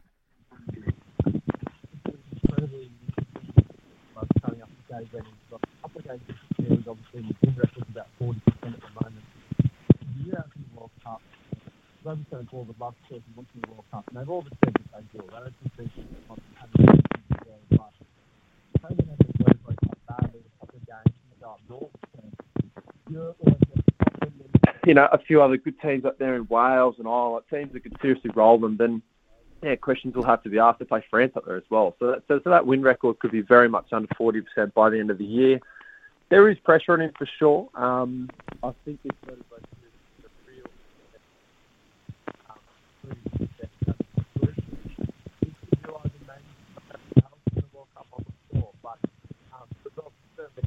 You know, a few other good teams up there in Wales and Ireland, teams that could seriously roll them, then yeah, questions will have to be asked to play France up there as well. So that win record could be very much under 40% by the end of the year. There is pressure on him for sure. I think it's sort of like a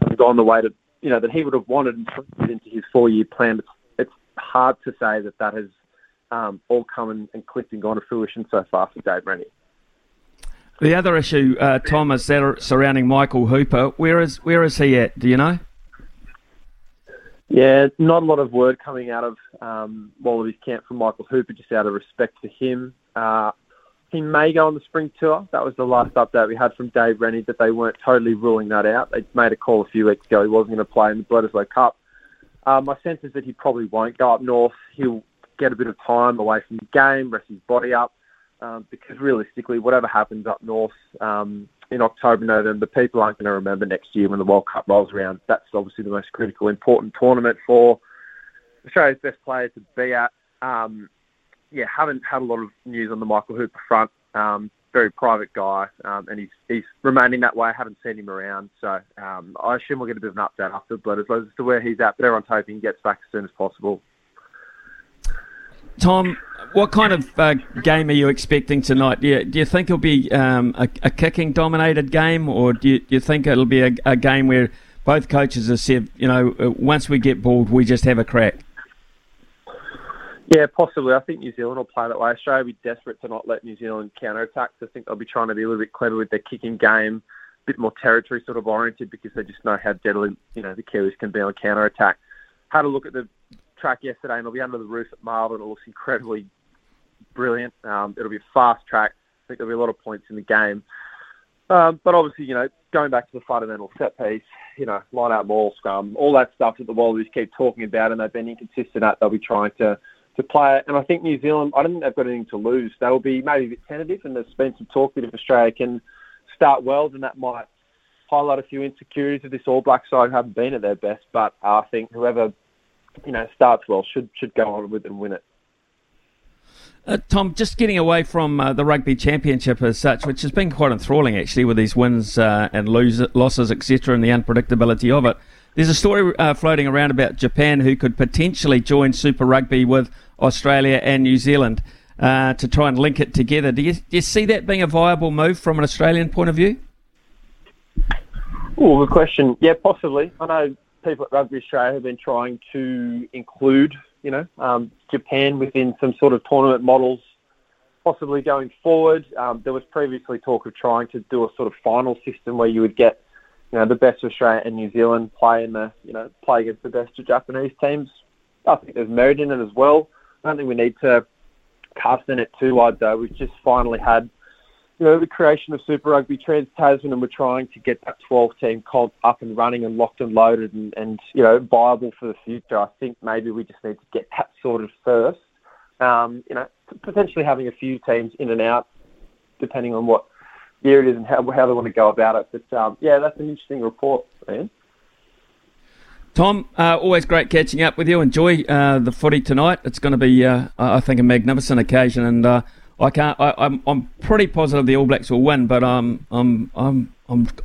real gone the way to, you know, that he would have wanted and put into his 4-year plan. It's hard to say that has all come and clicked and gone to fruition so far for Dave Rennie. The other issue, Tom, is that surrounding Michael Hooper. Where is he at? Do you know? Yeah, not a lot of word coming out of Wallabies camp from Michael Hooper, just out of respect for him. He may go on the spring tour. That was the last update we had from Dave Rennie, that they weren't totally ruling that out. They made a call a few weeks ago. He wasn't going to play in the Bledisloe Cup. My sense is that he probably won't go up north. He'll get a bit of time away from the game, rest his body up, because realistically, whatever happens up north in October, November, people aren't going to remember next year when the World Cup rolls around. That's obviously the most critical, important tournament for Australia's best player to be at. Haven't had a lot of news on the Michael Hooper front. Very private guy, and he's remaining that way. I haven't seen him around, so I assume we'll get a bit of an update after Bledisloe as to where he's at, but everyone's hoping he gets back as soon as possible. Tom, what kind of game are you expecting tonight? Do you think it'll be a kicking-dominated game, or do you think it'll be a game where both coaches have said, you know, once we get balled, we just have a crack? Yeah, possibly. I think New Zealand will play that way. Australia will be desperate to not let New Zealand counter-attack. So I think they'll be trying to be a little bit clever with their kicking game, a bit more territory sort of oriented, because they just know how deadly, you know, the Kiwis can be on counter-attack. Had a look at the track yesterday, and it'll be under the roof at Marvel, and it looks incredibly brilliant. It'll be a fast track. I think there'll be a lot of points in the game. But obviously, you know, going back to the fundamental set piece, you know, line-out ball, scrum, all that stuff that the Wallabies keep talking about and they've been inconsistent at, they'll be trying to play it. And I think New Zealand, I don't think they've got anything to lose. They'll be maybe a bit tentative, and there's been some talk that if Australia can start well, then that might highlight a few insecurities of this All Black side who haven't been at their best. But I think whoever, you know, starts well should go on with it and win it. Tom, just getting away from the Rugby Championship as such, which has been quite enthralling actually, with these wins and losses, etc., and the unpredictability of it. There's a story floating around about Japan, who could potentially join Super Rugby with Australia and New Zealand to try and link it together. Do you see that being a viable move from an Australian point of view? Oh, good question. Yeah, possibly. I know people at Rugby Australia have been trying to include, you know, Japan within some sort of tournament models, possibly going forward. There was previously talk of trying to do a sort of final system where you would get, you know, the best of Australia and New Zealand play in the, you know, play against the best of Japanese teams. I think there's merit in it as well. I don't think we need to cast in it too wide though. We've just finally had, you know, the creation of Super Rugby Trans-Tasman, and we're trying to get that 12-team comp up and running and locked and loaded and, you know, viable for the future. I think maybe we just need to get that sorted first. You know, potentially having a few teams in and out, depending on what year it is and how they want to go about it. But, yeah, that's an interesting report, man. Tom, always great catching up with you. Enjoy the footy tonight. It's going to be, I think, a magnificent occasion, and I'm pretty positive the All Blacks will win, but I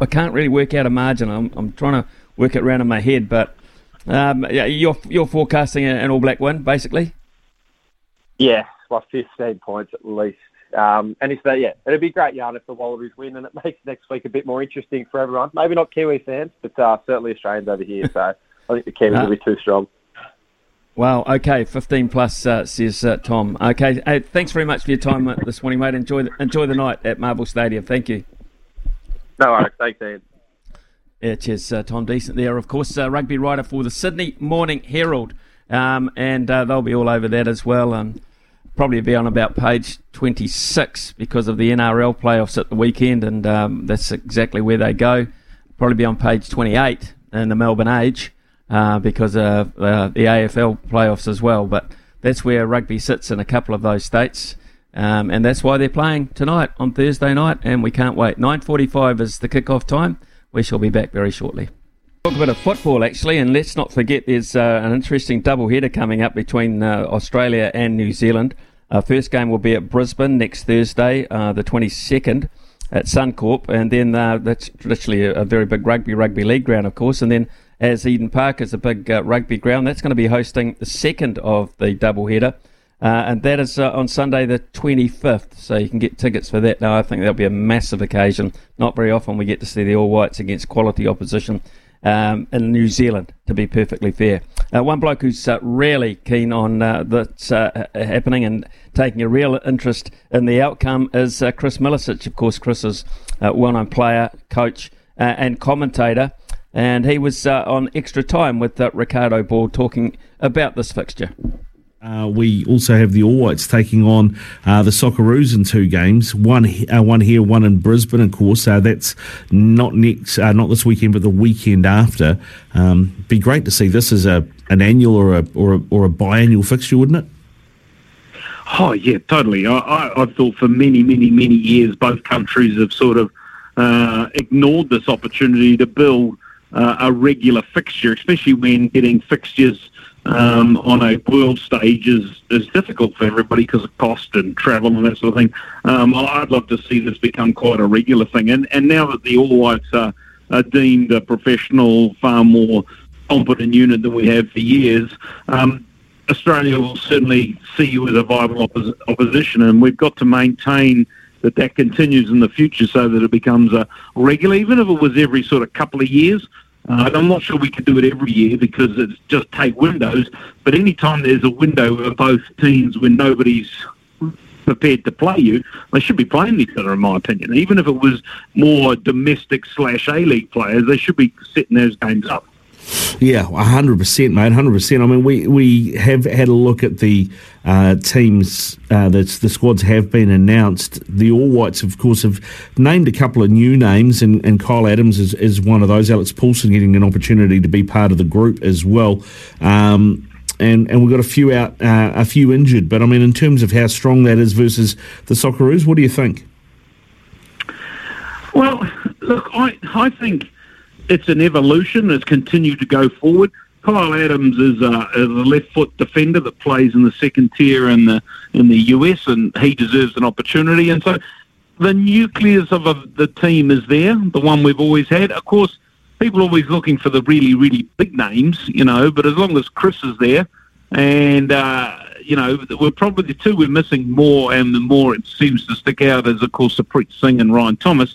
can't really work out a margin. I'm trying to work it around in my head, but yeah, you're forecasting an All Black win, basically. Yeah, well, 15 points at least, and if that, yeah, it'd be a great yarn if the Wallabies win, and it makes next week a bit more interesting for everyone. Maybe not Kiwi fans, but certainly Australians over here. So I think the Kiwis will be too strong. Wow, okay, 15 plus, says Tom. Okay, hey, thanks very much for your time this morning, mate. Enjoy the night at Marvel Stadium. Thank you. No worries, thanks, Ian. Yeah, cheers, Tom Decent there. Of course, rugby writer for the Sydney Morning Herald. And they'll be all over that as well, and probably be on about page 26 because of the NRL playoffs at the weekend, and that's exactly where they go. Probably be on page 28 in the Melbourne Age because of the AFL playoffs as well. But that's where rugby sits in a couple of those states, and that's why they're playing tonight on Thursday night, and we can't wait. 9:45 is the kick-off time. We shall be back very shortly. Talk a bit of football, actually, and let's not forget there's an interesting double-header coming up between Australia and New Zealand. First game will be at Brisbane next Thursday, the 22nd, at Suncorp, and then that's literally a very big rugby league ground, of course, and then as Eden Park is a big rugby ground, that's going to be hosting the second of the double-header, and that is on Sunday the 25th, so you can get tickets for that. Now, I think that'll be a massive occasion. Not very often we get to see the All Whites against quality opposition in New Zealand, to be perfectly fair. One bloke who's really keen on that's happening and taking a real interest in the outcome is Chris Milicic. Of course, Chris is a well-known player, coach and commentator, and he was on Extra Time with Ricardo Ball talking about this fixture. We also have the All Whites taking on the Socceroos in two games, one here, one in Brisbane, of course. That's not this weekend, but the weekend after. Be great to see this as an annual or a biannual fixture, wouldn't it? Oh yeah, totally. I've thought for many years both countries have sort of ignored this opportunity to build a regular fixture, especially when getting fixtures on a world stage is difficult for everybody because of cost and travel and that sort of thing. I'd love to see this become quite a regular thing. And now that the All Whites are deemed a professional, far more competent unit than we have for years, Australia will certainly see you as a viable opposition, and we've got to maintain that continues in the future so that it becomes a regular, even if it was every sort of couple of years. I'm not sure we could do it every year because it's just take windows, but any time there's a window of both teams when nobody's prepared to play you, they should be playing each other, in my opinion. Even if it was more domestic / A-League players, they should be setting those games up. Yeah, 100%, mate, 100%. I mean, we have had a look at the teams, the squads have been announced. The All Whites, of course, have named a couple of new names, and Kyle Adams is one of those. Alex Paulson getting an opportunity to be part of the group as well. And we've got a few out, a few injured. But, I mean, in terms of how strong that is versus the Socceroos, what do you think? Well, look, I think it's an evolution. It's continued to go forward. Kyle Adams is a left-foot defender that plays in the second tier in the US, and he deserves an opportunity. And so the nucleus of the team is there, the one we've always had. Of course, people are always looking for the really, really big names, you know, but as long as Chris is there, and, you know, we're probably the two we're missing more, and the more it seems to stick out is, of course, Saprit Singh and Ryan Thomas.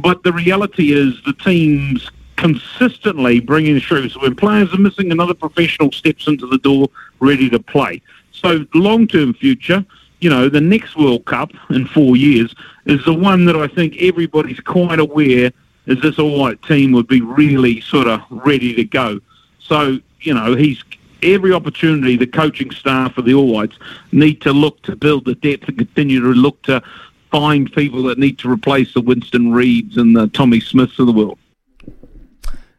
But the reality is the team's consistently bringing through. So when players are missing, another professional steps into the door ready to play. So long-term future, you know, the next World Cup in 4 years is the one that I think everybody's quite aware is this All White team would be really sort of ready to go. So, you know, he's every opportunity the coaching staff of the All Whites need to look to build the depth and continue to look to find people that need to replace the Winston Reeds and the Tommy Smiths of the world.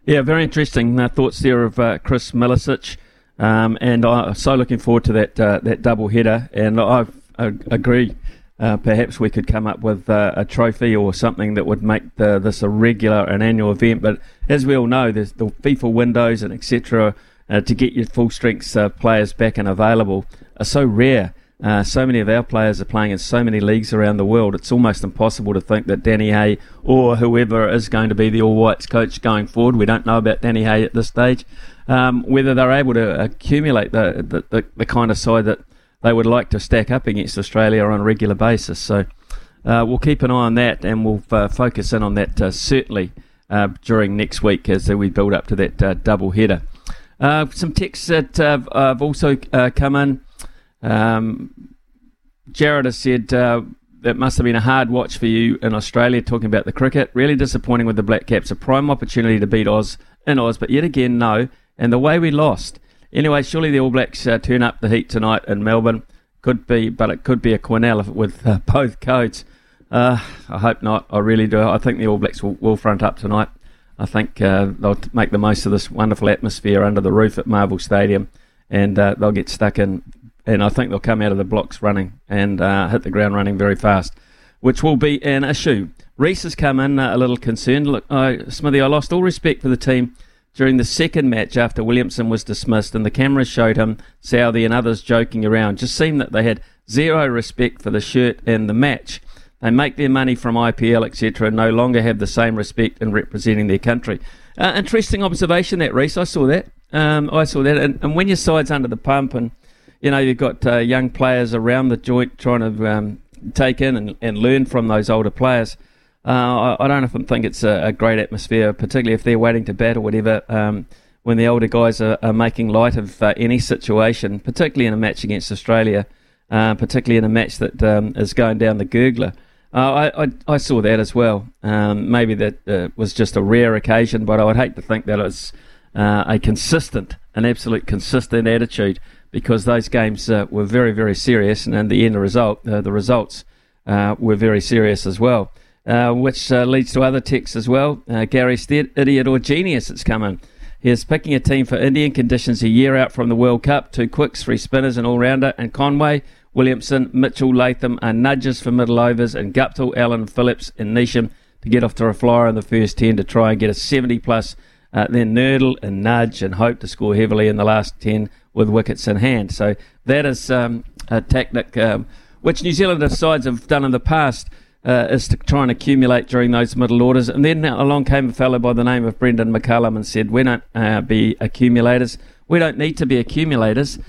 Yeah, very interesting thoughts there of Chris Milicic, and I'm so looking forward to that double header. And I agree, perhaps we could come up with a trophy or something that would make this a regular and annual event. But as we all know, there's the FIFA windows and etc. To get your full strength players back and available are so rare. So many of our players are playing in so many leagues around the world, it's almost impossible to think that Danny Hay or whoever is going to be the All Whites coach going forward, we don't know about Danny Hay at this stage, whether they're able to accumulate the kind of side that they would like to stack up against Australia on a regular basis. So we'll keep an eye on that, and we'll focus in on that certainly during next week as we build up to that double header. Some texts that have also come in. Jared has said it must have been a hard watch for you in Australia, talking about the cricket. Really disappointing with the Black Caps, a prime opportunity to beat Oz in Oz, but yet again no, and the way we lost. Anyway, surely the All Blacks turn up the heat tonight in Melbourne. Could be, but it could be a Quinella with both codes. I hope not. I really do. I think the All Blacks will front up tonight. I think they'll make the most of this wonderful atmosphere under the roof at Marvel Stadium, and they'll get stuck in. And I think they'll come out of the blocks running and hit the ground running very fast, which will be an issue. Reece has come in a little concerned. Look, Smithy, I lost all respect for the team during the second match after Williamson was dismissed, and the cameras showed him, Southey and others joking around. Just seemed that they had zero respect for the shirt and the match. They make their money from IPL, etc., and no longer have the same respect in representing their country. Interesting observation that, Reece. I saw that. And when your side's under the pump and, you know, you've got young players around the joint trying to take in and learn from those older players, I don't often think it's a great atmosphere, particularly if they're waiting to bat or whatever, when the older guys are making light of any situation, particularly in a match against Australia, particularly in a match that is going down the gurgler. I saw that as well. Maybe that was just a rare occasion, but I would hate to think that it's an absolute consistent attitude, because those games were very, very serious, and in the end result, the results were very serious as well, which leads to other texts as well. Gary Stead, idiot or genius, it's coming. He is picking a team for Indian conditions a year out from the World Cup. 2 quicks, 3 spinners, an all-rounder, and Conway, Williamson, Mitchell, Latham are nudges for middle overs, and Guptill, Allen, Phillips and Neesham to get off to a flyer in the first 10 to try and get a 70-plus, then Nurdle and Nudge and Hope to score heavily in the last 10 with wickets in hand. So that is a tactic which New Zealand sides have done in the past, is to try and accumulate during those middle orders. And then along came a fellow by the name of Brendan McCullum and said, we don't be accumulators. We don't need to be accumulators.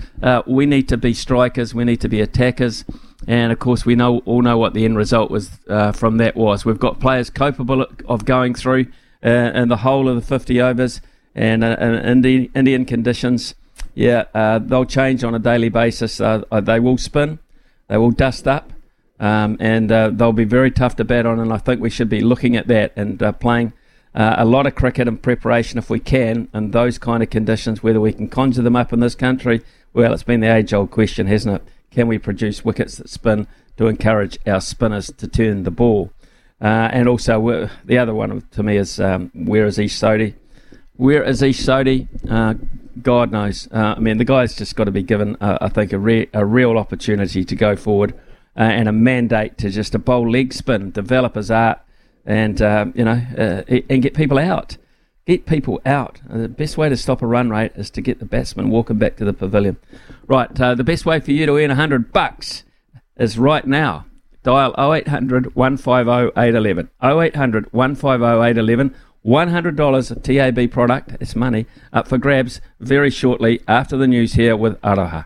We need to be strikers. We need to be attackers. And, of course, we all know what the end result was from that was. We've got players capable of going through in the whole of the 50 overs and Indian conditions. Yeah, they'll change on a daily basis. They will spin, they will dust up, and they'll be very tough to bat on, and I think we should be looking at that and playing a lot of cricket in preparation if we can in those kind of conditions. Whether we can conjure them up in this country, well, it's been the age-old question, hasn't it? Can we produce wickets that spin to encourage our spinners to turn the ball? And also, the other one to me is, where is Ish Sodhi? Where is Ish Sodhi? God knows. I mean, the guy's just got to be given, I think, a real opportunity to go forward and a mandate to just to bowl leg spin, develop his art, and, and get people out. Get people out. The best way to stop a run rate is to get the batsman walking back to the pavilion. Right, the best way for you to earn $100 is right now. Dial 0800 150 811. 0800 150 811. $100 a TAB product, it's money, up for grabs very shortly after the news here with Aroha.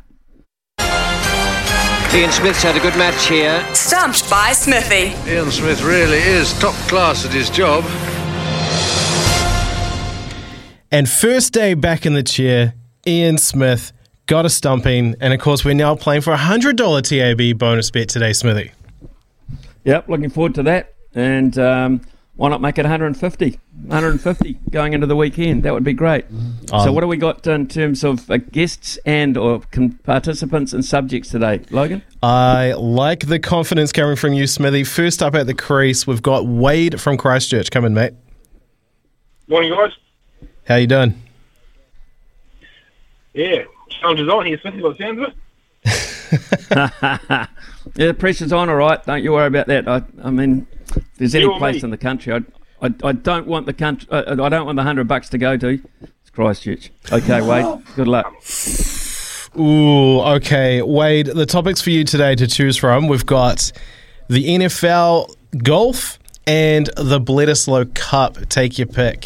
Ian Smith's had a good match here. Stumped by Smithy. Ian Smith really is top class at his job. And first day back in the chair, Ian Smith got a stumping, and of course we're now playing for a $100 TAB bonus bet today, Smithy. Yep, looking forward to that. And why not make it 150 going into the weekend? That would be great. So what do we got in terms of guests and or participants and subjects today, Logan? I like the confidence coming from you, Smithy. First up at the crease, we've got Wade from Christchurch. Come in, mate. Morning, guys. How you doing? Yeah, challenges on here, Smithy, by the sounds of it. Yeah, the pressure's on, all right. Don't you worry about that. I mean, if there's any place in the country, I don't want the country. I don't want the $100 to go to. It's Christchurch. Okay, Wade. Good luck. Ooh, okay, Wade. The topics for you today to choose from. We've got the NFL, golf, and the Bledisloe Cup. Take your pick.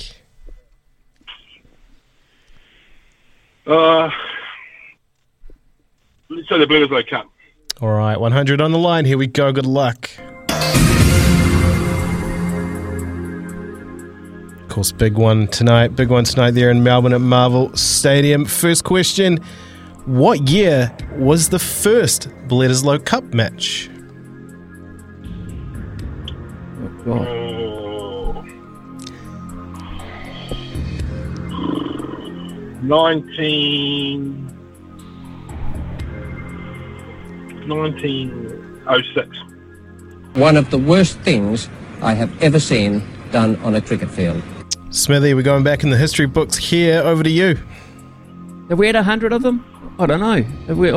So the Bledisloe Cup. All right, 100 on the line. Here we go. Good luck. Of course, big one tonight. Big one tonight there in Melbourne at Marvel Stadium. First question, what year was the first Bledisloe Cup match? Oh, God. 1906. One of the worst things I have ever seen done on a cricket field. Smithy, we're going back in the history books here. Over to you. Have we had 100 of them? I don't know.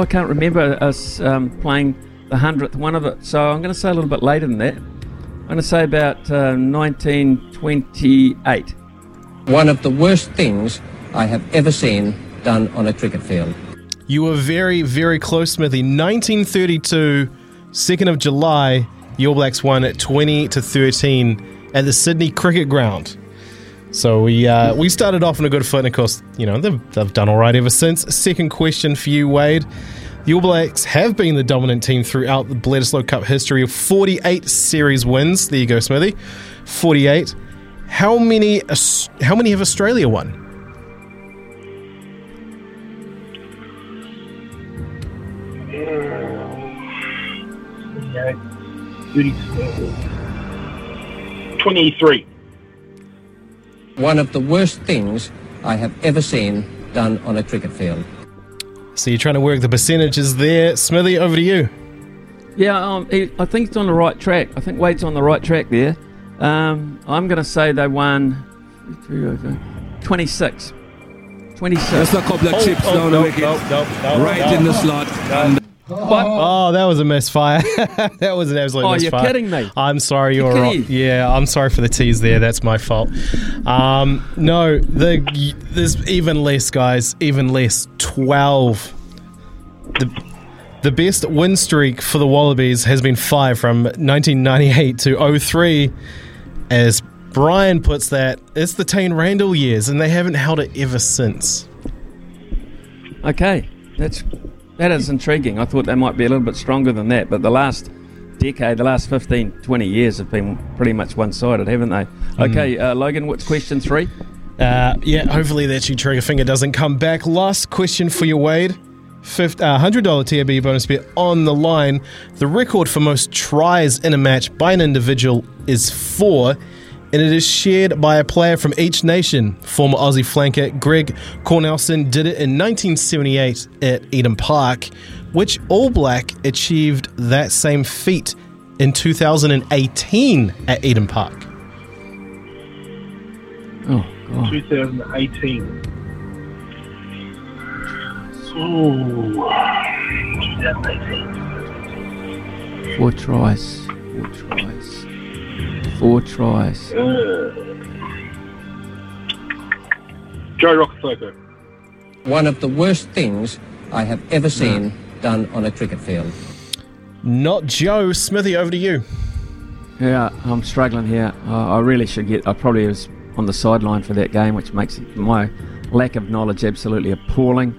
I can't remember us playing the 100th one of it. So I'm going to say a little bit later than that. I'm going to say about 1928. One of the worst things I have ever seen done on a cricket field. You were very, very close, Smithy. 1932, 2nd of July, the All Blacks won at 20-13 at the Sydney Cricket Ground. So we started off on a good foot, and of course, you know, they've done all right ever since. Second question for you, Wade. The All Blacks have been the dominant team throughout the Bledisloe Cup history of 48 series wins. There you go, Smithy. 48. How many have Australia won? Yeah. 23. One of the worst things I have ever seen done on a cricket field. So you're trying to work the percentages there. Smithy, over to you. Yeah, I think it's on the right track. I think Wade's on the right track there. I'm going to say they won 26. 26. That's not called black chips. No. Right in the slot. No. Oh, that was a misfire. That was an absolute misfire. Oh, you're kidding me. I'm sorry, you're right. Yeah, I'm sorry for the tease there. That's my fault. No, there's even less, guys. Even less. 12. The best win streak for the Wallabies has been 5 from 1998 to 03. As Brian puts that, it's the Tane Randall years, and they haven't held it ever since. Okay, That is intriguing. I thought they might be a little bit stronger than that, but the last decade, the last 15, 20 years have been pretty much one-sided, haven't they? Okay, Logan, what's question 3? Yeah, hopefully that your trigger finger doesn't come back. Last question for you, Wade. $100 TAB bonus bet on the line. The record for most tries in a match by an individual is 4, and it is shared by a player from each nation. Former Aussie flanker Greg Cornelson did it in 1978 at Eden Park. Which All Black achieved that same feat in 2018 at Eden Park? Oh, God. 2018. Oh, 2018. Four tries. Joe Rockefoko. One of the worst things I have ever seen done on a cricket field. Not Joe. Smithy, over to you. Yeah, I'm struggling here. I really should get... I probably was on the sideline for that game, which makes my lack of knowledge absolutely appalling.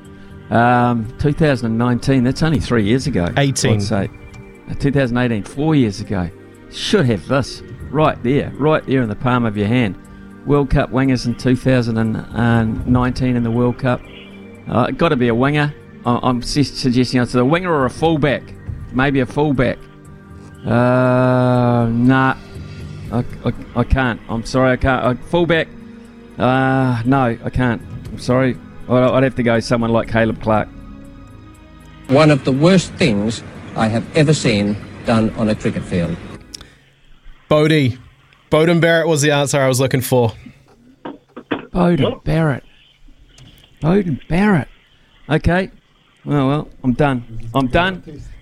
2019, that's only 3 years ago. 18. I'd say. 2018, 4 years ago. Should have this. Right there in the palm of your hand. World Cup wingers in 2019 in the World Cup. Got to be a winger. I'm suggesting it's a winger or a fullback. Maybe a fullback. Nah. I can't. I'm sorry, I can't. Fullback. No, I can't. I'm sorry. I'd have to go someone like Caleb Clark. One of the worst things I have ever seen done on a cricket field. Bowden Barrett was the answer I was looking for. Bowden Barrett. Okay. Well, I'm done.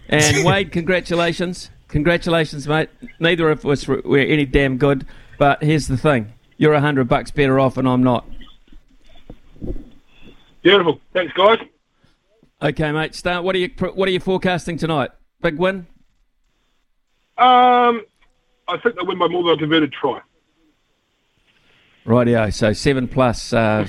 And Wade, congratulations. Congratulations, mate. Neither of us were any damn good, but here's the thing. You're $100 better off and I'm not. Beautiful. Thanks, guys. Okay, mate. Start. What are you forecasting tonight? Big win? I think they win by more than a converted try. Rightio, so 7+.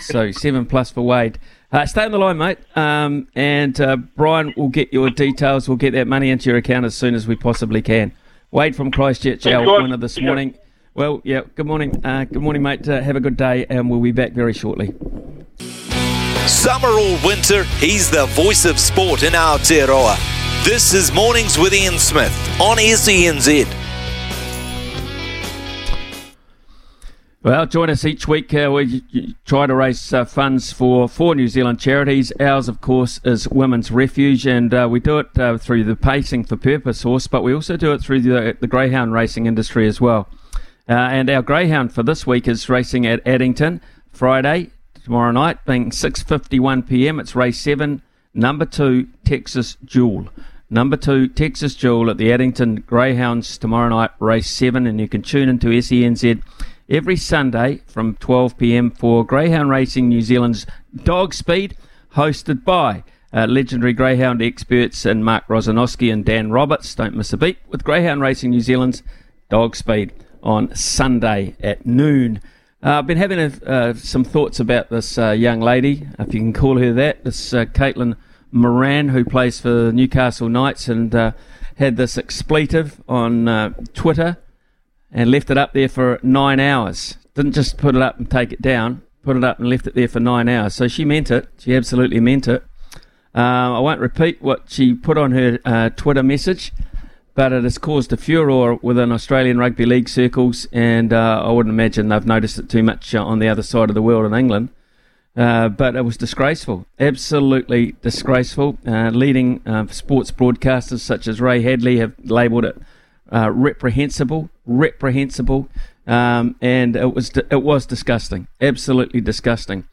So 7+ for Wade. Stay on the line, mate. And Brian will get your details. We'll get that money into your account as soon as we possibly can. Wade from Christchurch, our winner this morning. Well, yeah. Good morning. Good morning, mate. Have a good day, and we'll be back very shortly. Summer or winter, he's the voice of sport in Aotearoa. This is Mornings with Ian Smith on SENZ. Well, join us each week. We try to raise funds for four New Zealand charities. Ours, of course, is Women's Refuge, and we do it through the Pacing for Purpose horse, but we also do it through the greyhound racing industry as well. And our greyhound for this week is racing at Addington Friday, tomorrow night, being 6:51pm. It's race 7, number 2, Texas Jewel. Number 2, Texas Jewel at the Addington Greyhounds tomorrow night, race 7, and you can tune into SENZ every Sunday from 12pm for Greyhound Racing New Zealand's Dog Speed, hosted by legendary greyhound experts and Mark Rosanowski and Dan Roberts. Don't miss a beat with Greyhound Racing New Zealand's Dog Speed on Sunday at noon. I've been having some thoughts about this young lady, if you can call her that, this Caitlin Moran, who plays for Newcastle Knights, and had this expletive on Twitter and left it up there for 9 hours. Didn't just put it up and take it down, put it up and left it there for 9 hours. So she meant it. She absolutely meant it. I won't repeat what she put on her Twitter message, but it has caused a furore within Australian rugby league circles, and I wouldn't imagine they've noticed it too much on the other side of the world in England. But it was disgraceful, absolutely disgraceful. Leading sports broadcasters such as Ray Hadley have labelled it reprehensible, and it was disgusting, absolutely disgusting.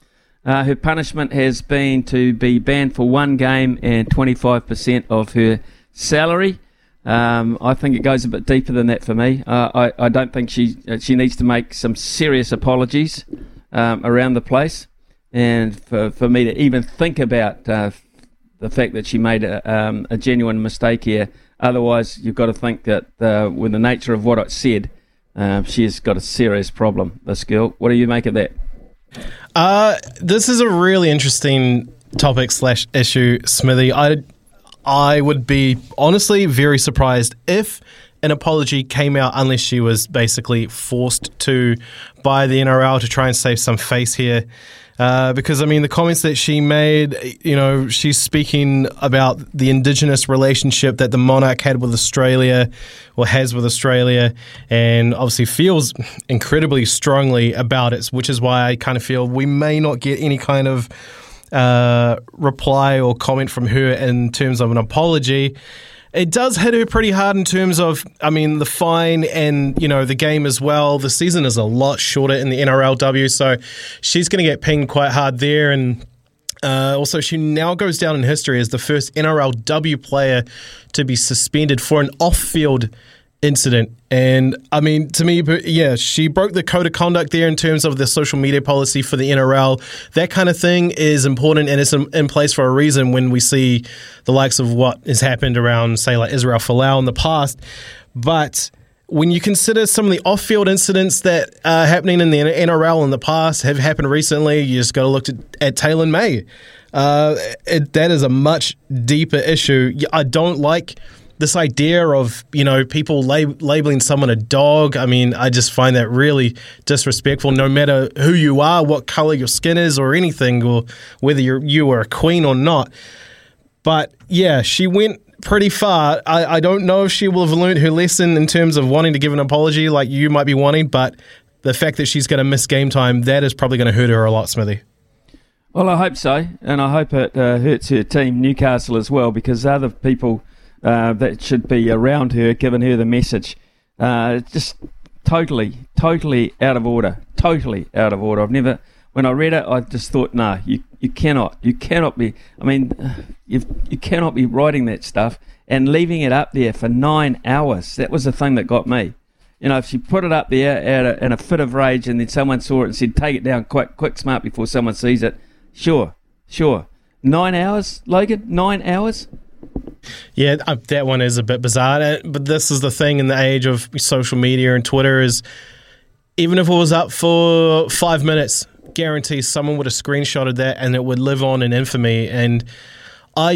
Her punishment has been to be banned for one game and 25% of her salary. I think it goes a bit deeper than that for me. I don't think she needs to make some serious apologies around the place, and for me to even think about the fact that she made a genuine mistake here. Otherwise, you've got to think that with the nature of what I said, she has got a serious problem, this girl. What do you make of that? This is a really interesting topic/issue, Smithy. I would be honestly very surprised if an apology came out, unless she was basically forced to by the NRL to try and save some face here. Because, I mean, the comments that she made, you know, she's speaking about the Indigenous relationship that the monarch had with Australia, or has with Australia, and obviously feels incredibly strongly about it, which is why I kind of feel we may not get any kind of reply or comment from her in terms of an apology. It does hit her pretty hard in terms of, I mean, the fine and, you know, the game as well. The season is a lot shorter in the NRLW, so she's going to get pinged quite hard there. And also, she now goes down in history as the first NRLW player to be suspended for an off-field incident. And, I mean, to me, yeah, she broke the code of conduct there in terms of the social media policy for the NRL. That kind of thing is important, and it's in place for a reason when we see the likes of what has happened around, say, like Israel Folau in the past. But when you consider some of the off-field incidents that are happening in the NRL in the past, have happened recently, you just got to look at Taylor May. That is a much deeper issue. I don't like this idea of, you know, people labeling someone a dog. I mean, I just find that really disrespectful, no matter who you are, what color your skin is or anything, or whether you are a queen or not. But, yeah, she went pretty far. I don't know if she will have learned her lesson in terms of wanting to give an apology like you might be wanting, but the fact that she's going to miss game time, that is probably going to hurt her a lot, Smithy. Well, I hope so, and I hope it hurts her team, Newcastle, as well, because other people that should be around her, giving her the message. Just totally out of order. I've never, when I read it, I just thought, no, you cannot be. I mean, you cannot be writing that stuff and leaving it up there for 9 hours. That was the thing that got me. You know, if she put it up there in a fit of rage, and then someone saw it and said, take it down quick, smart, before someone sees it. Sure. 9 hours, Logan? 9 hours? Yeah, that one is a bit bizarre, but this is the thing in the age of social media and Twitter is, even if it was up for 5 minutes, guarantee someone would have screenshotted that and it would live on in infamy. And I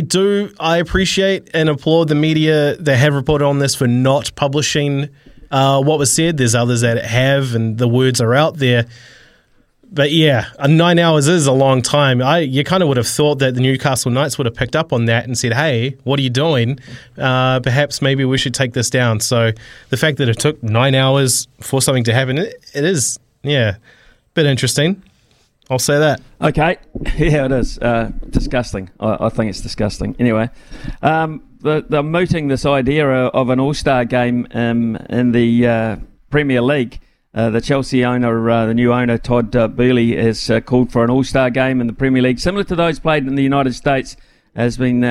appreciate and applaud the media that have reported on this for not publishing what was said. There's others that have, and the words are out there. But yeah, 9 hours is a long time. You kind of would have thought that the Newcastle Knights would have picked up on that and said, hey, what are you doing? Perhaps maybe we should take this down. So the fact that it took 9 hours for something to happen, it is yeah, bit interesting. I'll say that. Okay. Yeah, it is. Disgusting. I think it's disgusting. Anyway, they're mooting this idea of an all-star game in the Premier League. The Chelsea owner, the new owner, Todd Boehly, has called for an all-star game in the Premier League, similar to those played in the United States. It hasn't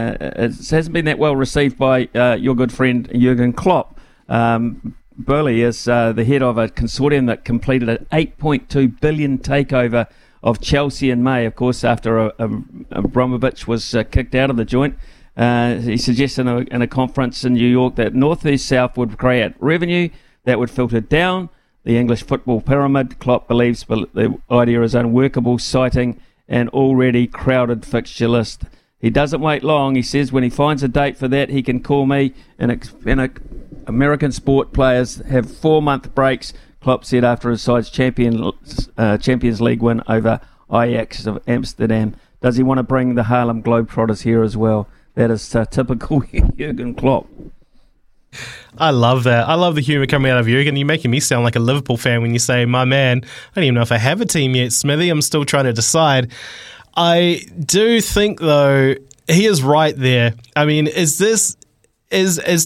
been that well received by your good friend Jurgen Klopp. Boehly is the head of a consortium that completed an $8.2 billion takeover of Chelsea in May, of course, after Abramovich was kicked out of the joint. He suggests in a conference in New York that North East South would create revenue that would filter down the English football pyramid. Klopp believes the idea is unworkable, citing an already crowded fixture list. He doesn't wait long. He says when he finds a date for that, he can call me. American sport players have 4-month breaks, Klopp said after his side's Champions League win over Ajax of Amsterdam. Does he want to bring the Harlem Globetrotters here as well? That is typical Jurgen Klopp. I love that. I love the humour coming out of Jurgen. You're making me sound like a Liverpool fan when you say, my man, I don't even know if I have a team yet, Smithy. I'm still trying to decide. I do think, though, he is right there. I mean, is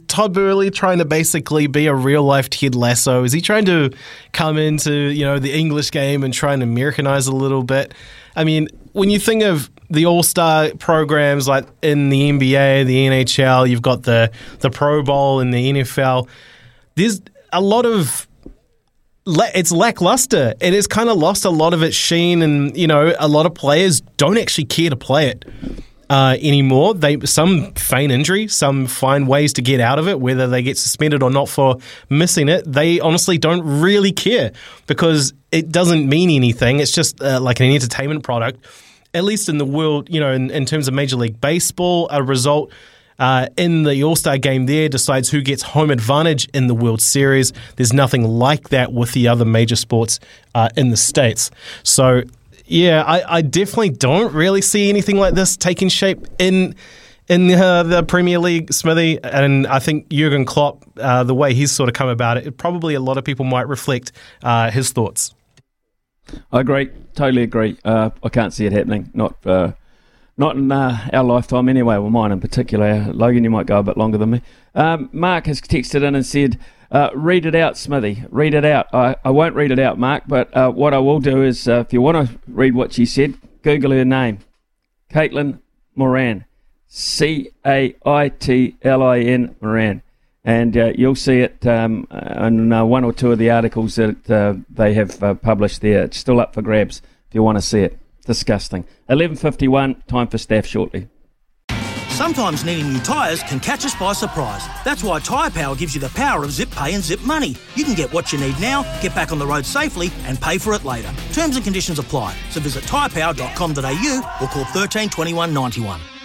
Todd Boehly trying to basically be a real-life Ted Lasso? Is he trying to come into, the English game and try and Americanize a little bit? I mean, when you think of the all-star programs like in the NBA, the NHL, you've got the Pro Bowl and the NFL, there's a lot of... It's lackluster. It has kind of lost a lot of its sheen and, a lot of players don't actually care to play it anymore. Some feign injury, some find ways to get out of it, whether they get suspended or not for missing it. They honestly don't really care because it doesn't mean anything. It's just like an entertainment product, at least in the world, in terms of Major League Baseball, a result in the All-Star game there decides who gets home advantage in the World Series. There's nothing like that with the other major sports in the States. So, yeah, I definitely don't really see anything like this taking shape in the Premier League, Smithy. And I think Jurgen Klopp, the way he's sort of come about it, probably a lot of people might reflect his thoughts. I agree. Totally agree. I can't see it happening. Not in our lifetime anyway, well, mine in particular. Logan, you might go a bit longer than me. Mark has texted in and said, read it out, Smithy, read it out. I won't read it out, Mark, but what I will do is, if you want to read what she said, Google her name, Caitlin Moran, Caitlin Moran, and you'll see it in one or two of the articles that they have published there. It's still up for grabs if you want to see it. Disgusting. 11:51, time for staff shortly. Sometimes needing new tyres can catch us by surprise. That's why Tyre Power gives you the power of Zip Pay and Zip Money. You can get what you need now, get back on the road safely and pay for it later. Terms and conditions apply. So visit tyrepower.com.au or call 13 21 91.